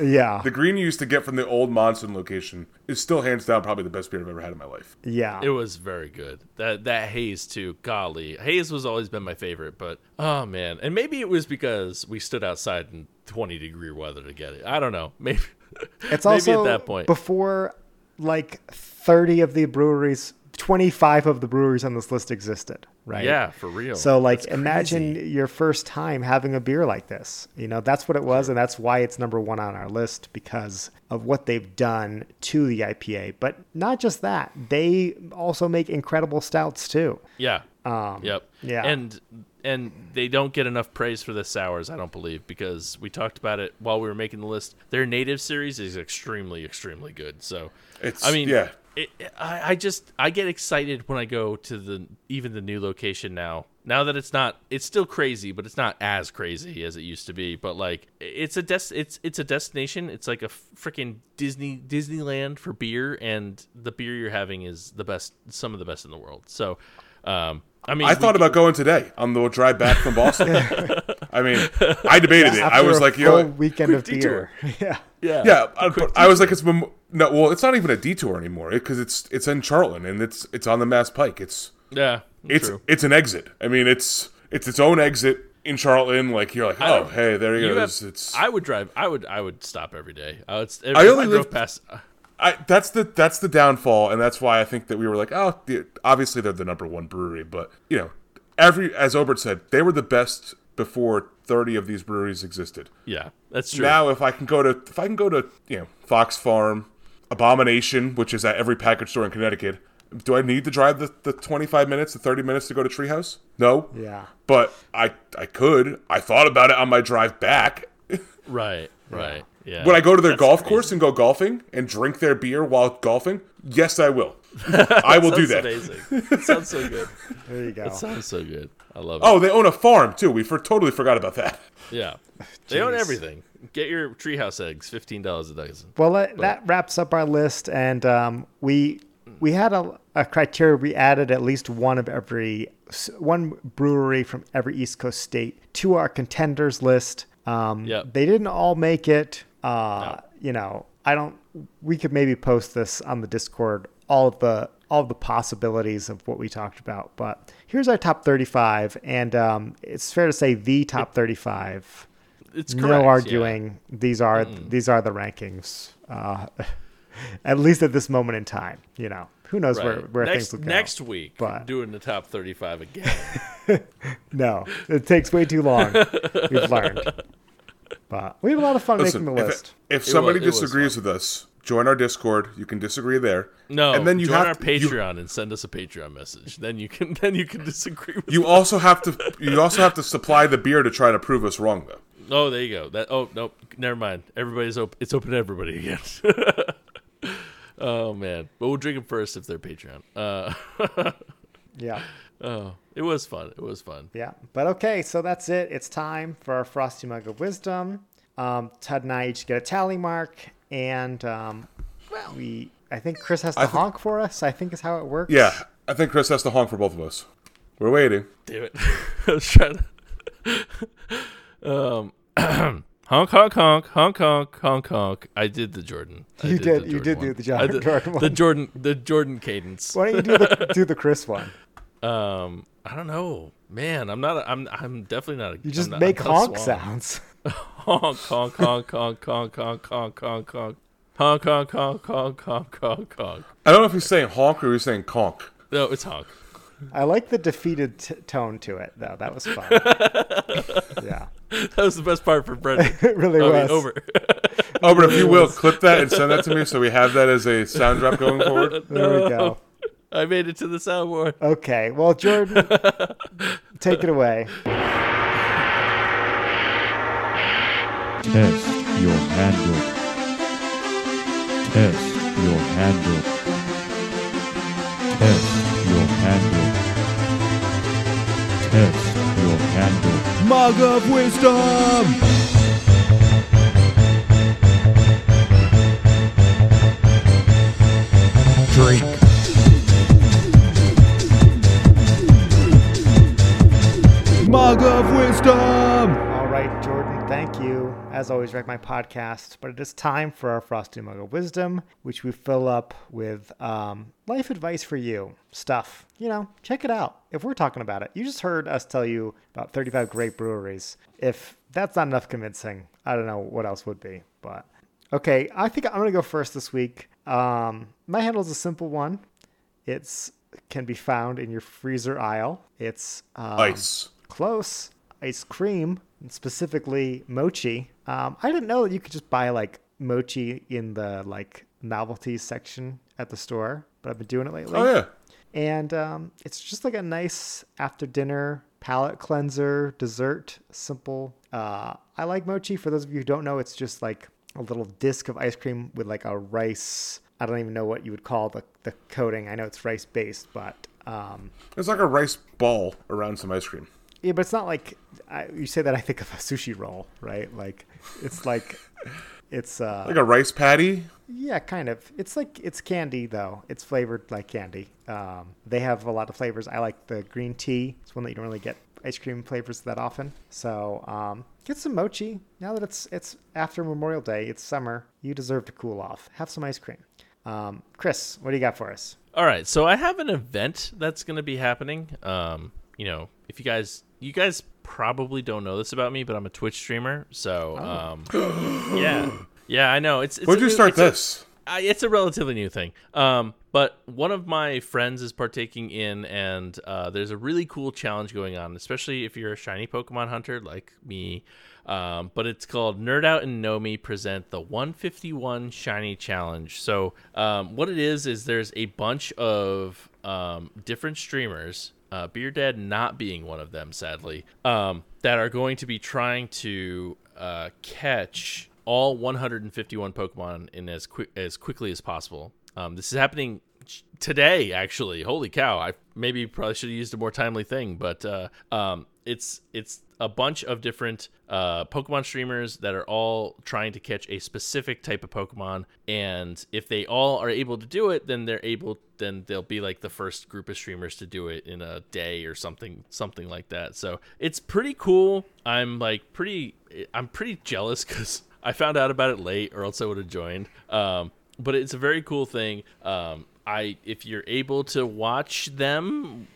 Yeah. The green you used to get from the old Monson location is still hands down probably the best beer I've ever had in my life. Yeah. It was very good. That haze, too. Golly. Haze was always been my favorite, but... Oh, man. And maybe it was because we stood outside in 20-degree weather to get it. I don't know. Maybe it's also maybe at that point. Before, 30 of the breweries... 25 of the breweries on this list existed, right? Yeah, for real. So imagine your first time having a beer like this. That's what it was. Sure. And that's why it's number one on our list, because of what they've done to the IPA. But not just that, they also make incredible stouts too. Yeah. Yeah. And they don't get enough praise for the sours, I don't believe, because we talked about it while we were making the list. Their native series is extremely, extremely good. So I get excited when I go to the new location now. Now that it's still crazy, but it's not as crazy as it used to be. But it's a destination. It's like a freaking Disneyland for beer, and the beer you're having is some of the best in the world. So, I thought about going today on the drive back from Boston. I mean, I debated it. I was like, weekend of beer. Yeah. Yeah. I was like, it's not even a detour anymore because it's in Charlton and it's on the Mass Pike. It's an exit. I mean, it's its own exit in Charlton. Like you're like, oh, hey, there you go. I would stop every day. That's the downfall, and that's why I think that we were like, oh, obviously they're the number one brewery, but as Obert said, they were the best before 30 of these breweries existed. Yeah, that's true. Now, if I can go to Fox Farm, Abomination, which is at every package store in Connecticut, do I need to drive the 25 minutes to 30 minutes to go to Treehouse? No. Yeah. But I could. I thought about it on my drive back. Right. Yeah. When I go to their golf course and go golfing and drink their beer while golfing, yes, I will. I will do that. Amazing. It sounds so good. There you go. It sounds so good. I love it. Oh, they own a farm, too. We totally forgot about that. Yeah. They own everything. Get your Treehouse eggs, $15 a dozen. Well, that wraps up our list, and we had a criteria. We added at least one brewery from every East Coast state to our contenders list. They didn't all make it. We could maybe post this on the Discord, all of the possibilities of what we talked about, but here's our top 35, and it's fair to say the top 35. It's correct. No arguing. These are the rankings. at least at this moment in time. You know, who knows where next, things will go. Next week, but doing the top 35 again. No, it takes way too long. We've learned. But we had a lot of fun making the list. If somebody disagrees with us, join our Discord. You can disagree there. No, and then join our Patreon and send us a Patreon message. Then you can disagree with us. You also have to supply the beer to try to prove us wrong, though. Oh, there you go. Nope. Never mind. Everybody's open. It's open to everybody again. Oh, man. But we'll drink them first if they're Patreon. Yeah. Oh, it was fun. Yeah. But okay, so that's it. It's time for our Frosty Mug of Wisdom. Todd and I each get a tally mark. And I think Chris has to honk for us, I think is how it works. Yeah. I think Chris has to honk for both of us. We're waiting. Damn it. I was trying to... honk, honk, honk, honk, honk, honk, honk. I did the Jordan. You did the Jordan one. The Jordan cadence. Why don't you do the Chris one? I don't know, man. I'm definitely not. You just make honk sounds. Honk, honk, honk, honk, honk, honk, honk, honk, honk, honk, honk, honk, honk, honk, honk, honk. I don't know if he's saying honk or he's saying conk. No, it's honk. I like the defeated tone to it, though. That was fun. Yeah. That was the best part for Brendan. It really was. Over, if you will, clip that and send that to me so we have that as a sound drop going forward. No. There we go. I made it to the soundboard. Okay. Well, Jordan, take it away. Test your handbook. Test your handbook. Test your handbook. Test your handle. Mug of Wisdom! Drink. Mug of Wisdom! All right, Jordan, thank you. As always, wreck my podcast, but it is time for our Frosty Mug of Wisdom, which we fill up with life advice for you stuff. You know, check it out. If we're talking about it, you just heard us tell you about 35 great breweries. If that's not enough convincing, I don't know what else would be. But okay, I think I'm going to go first this week. My handle is a simple one. It can be found in your freezer aisle. It's ice. Close. Ice cream, specifically mochi. I didn't know that you could just buy like mochi in the like novelty section at the store, but I've been doing it lately. Oh yeah. And it's just like a nice after dinner palate cleanser dessert, simple. I like mochi. For those of you who don't know, it's just like a little disc of ice cream with like a rice. I don't even know what you would call the coating. I know it's rice based, but it's like a rice ball around some ice cream. Yeah, but it's not like you say that. I think of a sushi roll, right? Like it's like a rice patty. Yeah, kind of. It's like it's candy though. It's flavored like candy. They have a lot of flavors. I like the green tea. It's one that you don't really get ice cream flavors that often. So get some mochi. Now that it's after Memorial Day, it's summer. You deserve to cool off. Have some ice cream. Chris, what do you got for us? All right, so I have an event that's going to be happening. You know, if you guys probably don't know this about me, but I'm a Twitch streamer. So, yeah, I know. It's where'd you start this? It's a relatively new thing. But one of my friends is partaking in, and there's a really cool challenge going on, especially if you're a shiny Pokemon hunter like me. But it's called Nerd Out and Nomi present the 151 Shiny Challenge. So what it is there's a bunch of different streamers. Beer Dad not being one of them, sadly, that are going to be trying to catch all 151 Pokemon in as quickly as possible. This is happening today, actually. Holy cow! I probably should have used a more timely thing, but it's a bunch of different Pokemon streamers that are all trying to catch a specific type of Pokemon, and if they all are able to do it, then they'll be like the first group of streamers to do it in a day or something like that. So it's pretty cool. I'm pretty jealous because I found out about it late, or else I would have joined. But it's a very cool thing. If you're able to watch them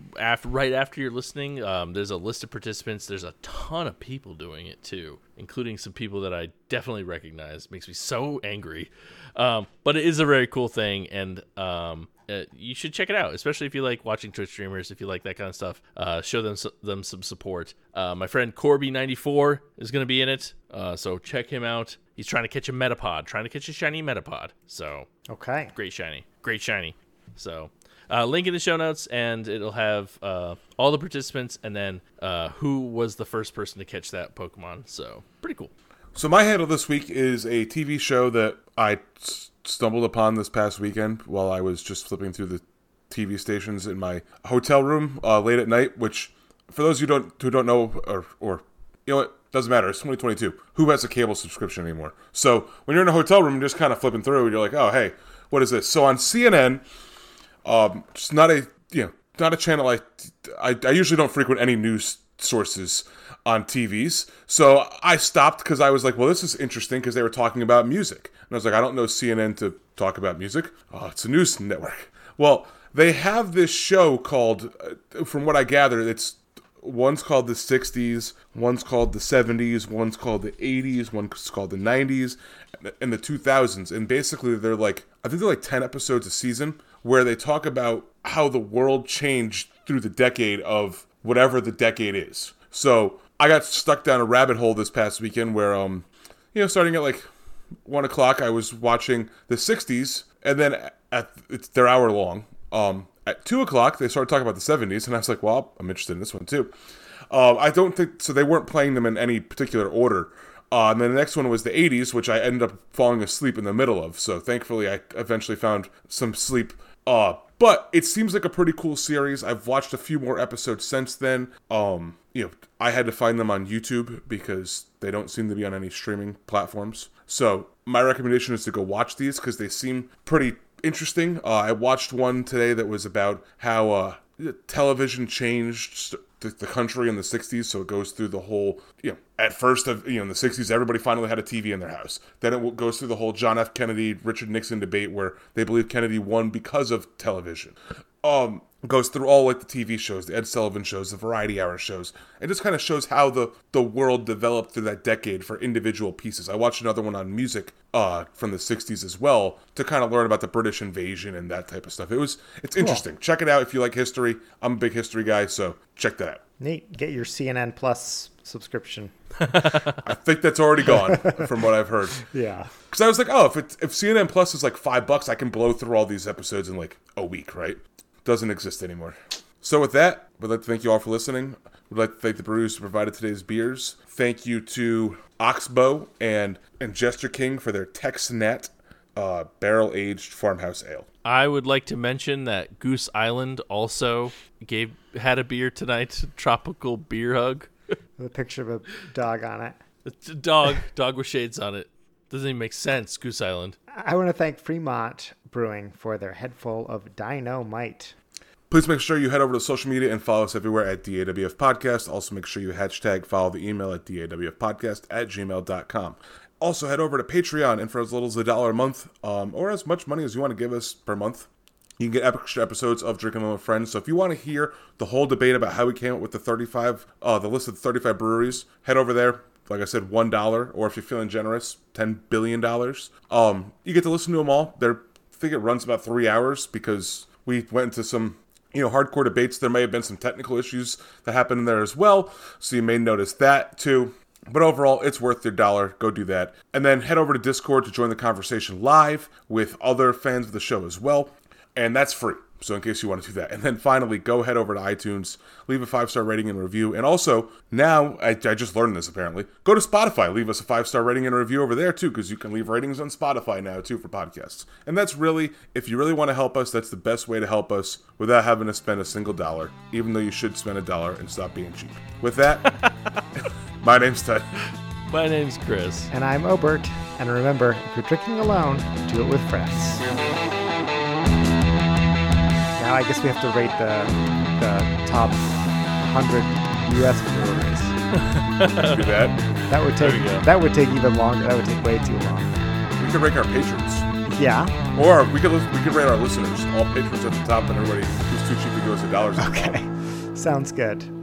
right after you're listening, there's a list of participants. There's a ton of people doing it too, including some people that I definitely recognize. It makes me so angry. But it is a very cool thing, and you should check it out, especially if you like watching Twitch streamers, if you like that kind of stuff. Show them some support. My friend Corby94 is going to be in it, so check him out. He's trying to catch a shiny Metapod. So okay, great shiny. So link in the show notes, and it'll have all the participants and then who was the first person to catch that Pokemon. So pretty cool. So my handle this week is a TV show that I stumbled upon this past weekend while I was just flipping through the TV stations in my hotel room late at night, which for those who don't know, or you know what, doesn't matter. It's 2022. Who has a cable subscription anymore? So when you're in a hotel room, you're just kind of flipping through and you're like, oh, hey, what is this? So on CNN, it's not a channel I usually don't frequent any news sources on TVs. So I stopped because I was like, well, this is interesting because they were talking about music. And I was like, I don't know CNN to talk about music. Oh, it's a news network. Well, they have this show called, from what I gather, one's called the 60s, one's called the 70s, one's called the 80s, one's called the 90s, and the 2000s. And basically they're like, I think they're like 10 episodes a season where they talk about how the world changed through the decade of whatever the decade is. So I got stuck down a rabbit hole this past weekend where, starting at like 1 o'clock, I was watching the 60s, and then they're hour long. At 2 o'clock, they started talking about the 70s, and I was like, well, I'm interested in this one, too. I don't think... So they weren't playing them in any particular order. And then the next one was the 80s, which I ended up falling asleep in the middle of. So thankfully, I eventually found some sleep. But it seems like a pretty cool series. I've watched a few more episodes since then. I had to find them on YouTube because they don't seem to be on any streaming platforms. So my recommendation is to go watch these because they seem pretty... interesting. I watched one today that was about how television changed the country in the 60s. So it goes through the whole, at first, in the 60s, everybody finally had a TV in their house. Then it goes through the whole John F. Kennedy, Richard Nixon debate where they believe Kennedy won because of television. Goes through all like the TV shows, the Ed Sullivan shows, the Variety Hour shows. It just kind of shows how the world developed through that decade for individual pieces. I watched another one on music from the 60s as well to kind of learn about the British invasion and that type of stuff. It's interesting. Check it out if you like history. I'm a big history guy, so check that out. Neat. Get your CNN Plus subscription. I think that's already gone from what I've heard. Yeah. Because I was like, oh, if CNN Plus is like $5, I can blow through all these episodes in like a week, right? Doesn't exist anymore. So with that, we'd like to thank you all for listening. We'd like to thank the brewers who provided today's beers. Thank you to Oxbow and Jester King for their Texnet barrel-aged farmhouse ale. I would like to mention that Goose Island also had a beer tonight, Tropical Beer Hug. With a picture of a dog on it. It's a dog with shades on it. Doesn't even make sense, Goose Island. I want to thank Fremont Brewing for their head full of dynamite. Please make sure you head over to social media and follow us everywhere at DAWF Podcast. Also make sure you hashtag follow the email at DAWFpodcast@gmail.com. Also head over to Patreon, and for as little as $1 a month, or as much money as you want to give us per month, you can get extra episodes of Drinking with Friends. So if you want to hear the whole debate about how we came up with the list of the 35 breweries, head over there. Like I said, $1, or if you're feeling generous, $10 billion. You get to listen to them all. I think it runs about 3 hours because we went into some, hardcore debates. There may have been some technical issues that happened in there as well, so you may notice that too. But overall, it's worth your $1. Go do that, and then head over to Discord to join the conversation live with other fans of the show as well, and that's free. So in case you want to do that, and then finally, go head over to iTunes, leave a 5-star rating and review, and also now I just learned this apparently. Go to Spotify, leave us a 5-star rating and review over there too, because you can leave ratings on Spotify now too for podcasts. And that's really, if you really want to help us, that's the best way to help us without having to spend a single $1. Even though you should spend a $1 and stop being cheap. With that, my name's Ted. My name's Chris, and I'm Obert. And remember, if you're drinking alone, do it with friends. Now I guess we have to rate the top 100 U.S. breweries. Do that. That would take even longer. That would take way too long. We could rank our patrons. Yeah. Or we could rate our listeners, all patrons at the top, and everybody who's too cheap to give us $1. Okay. Sounds good.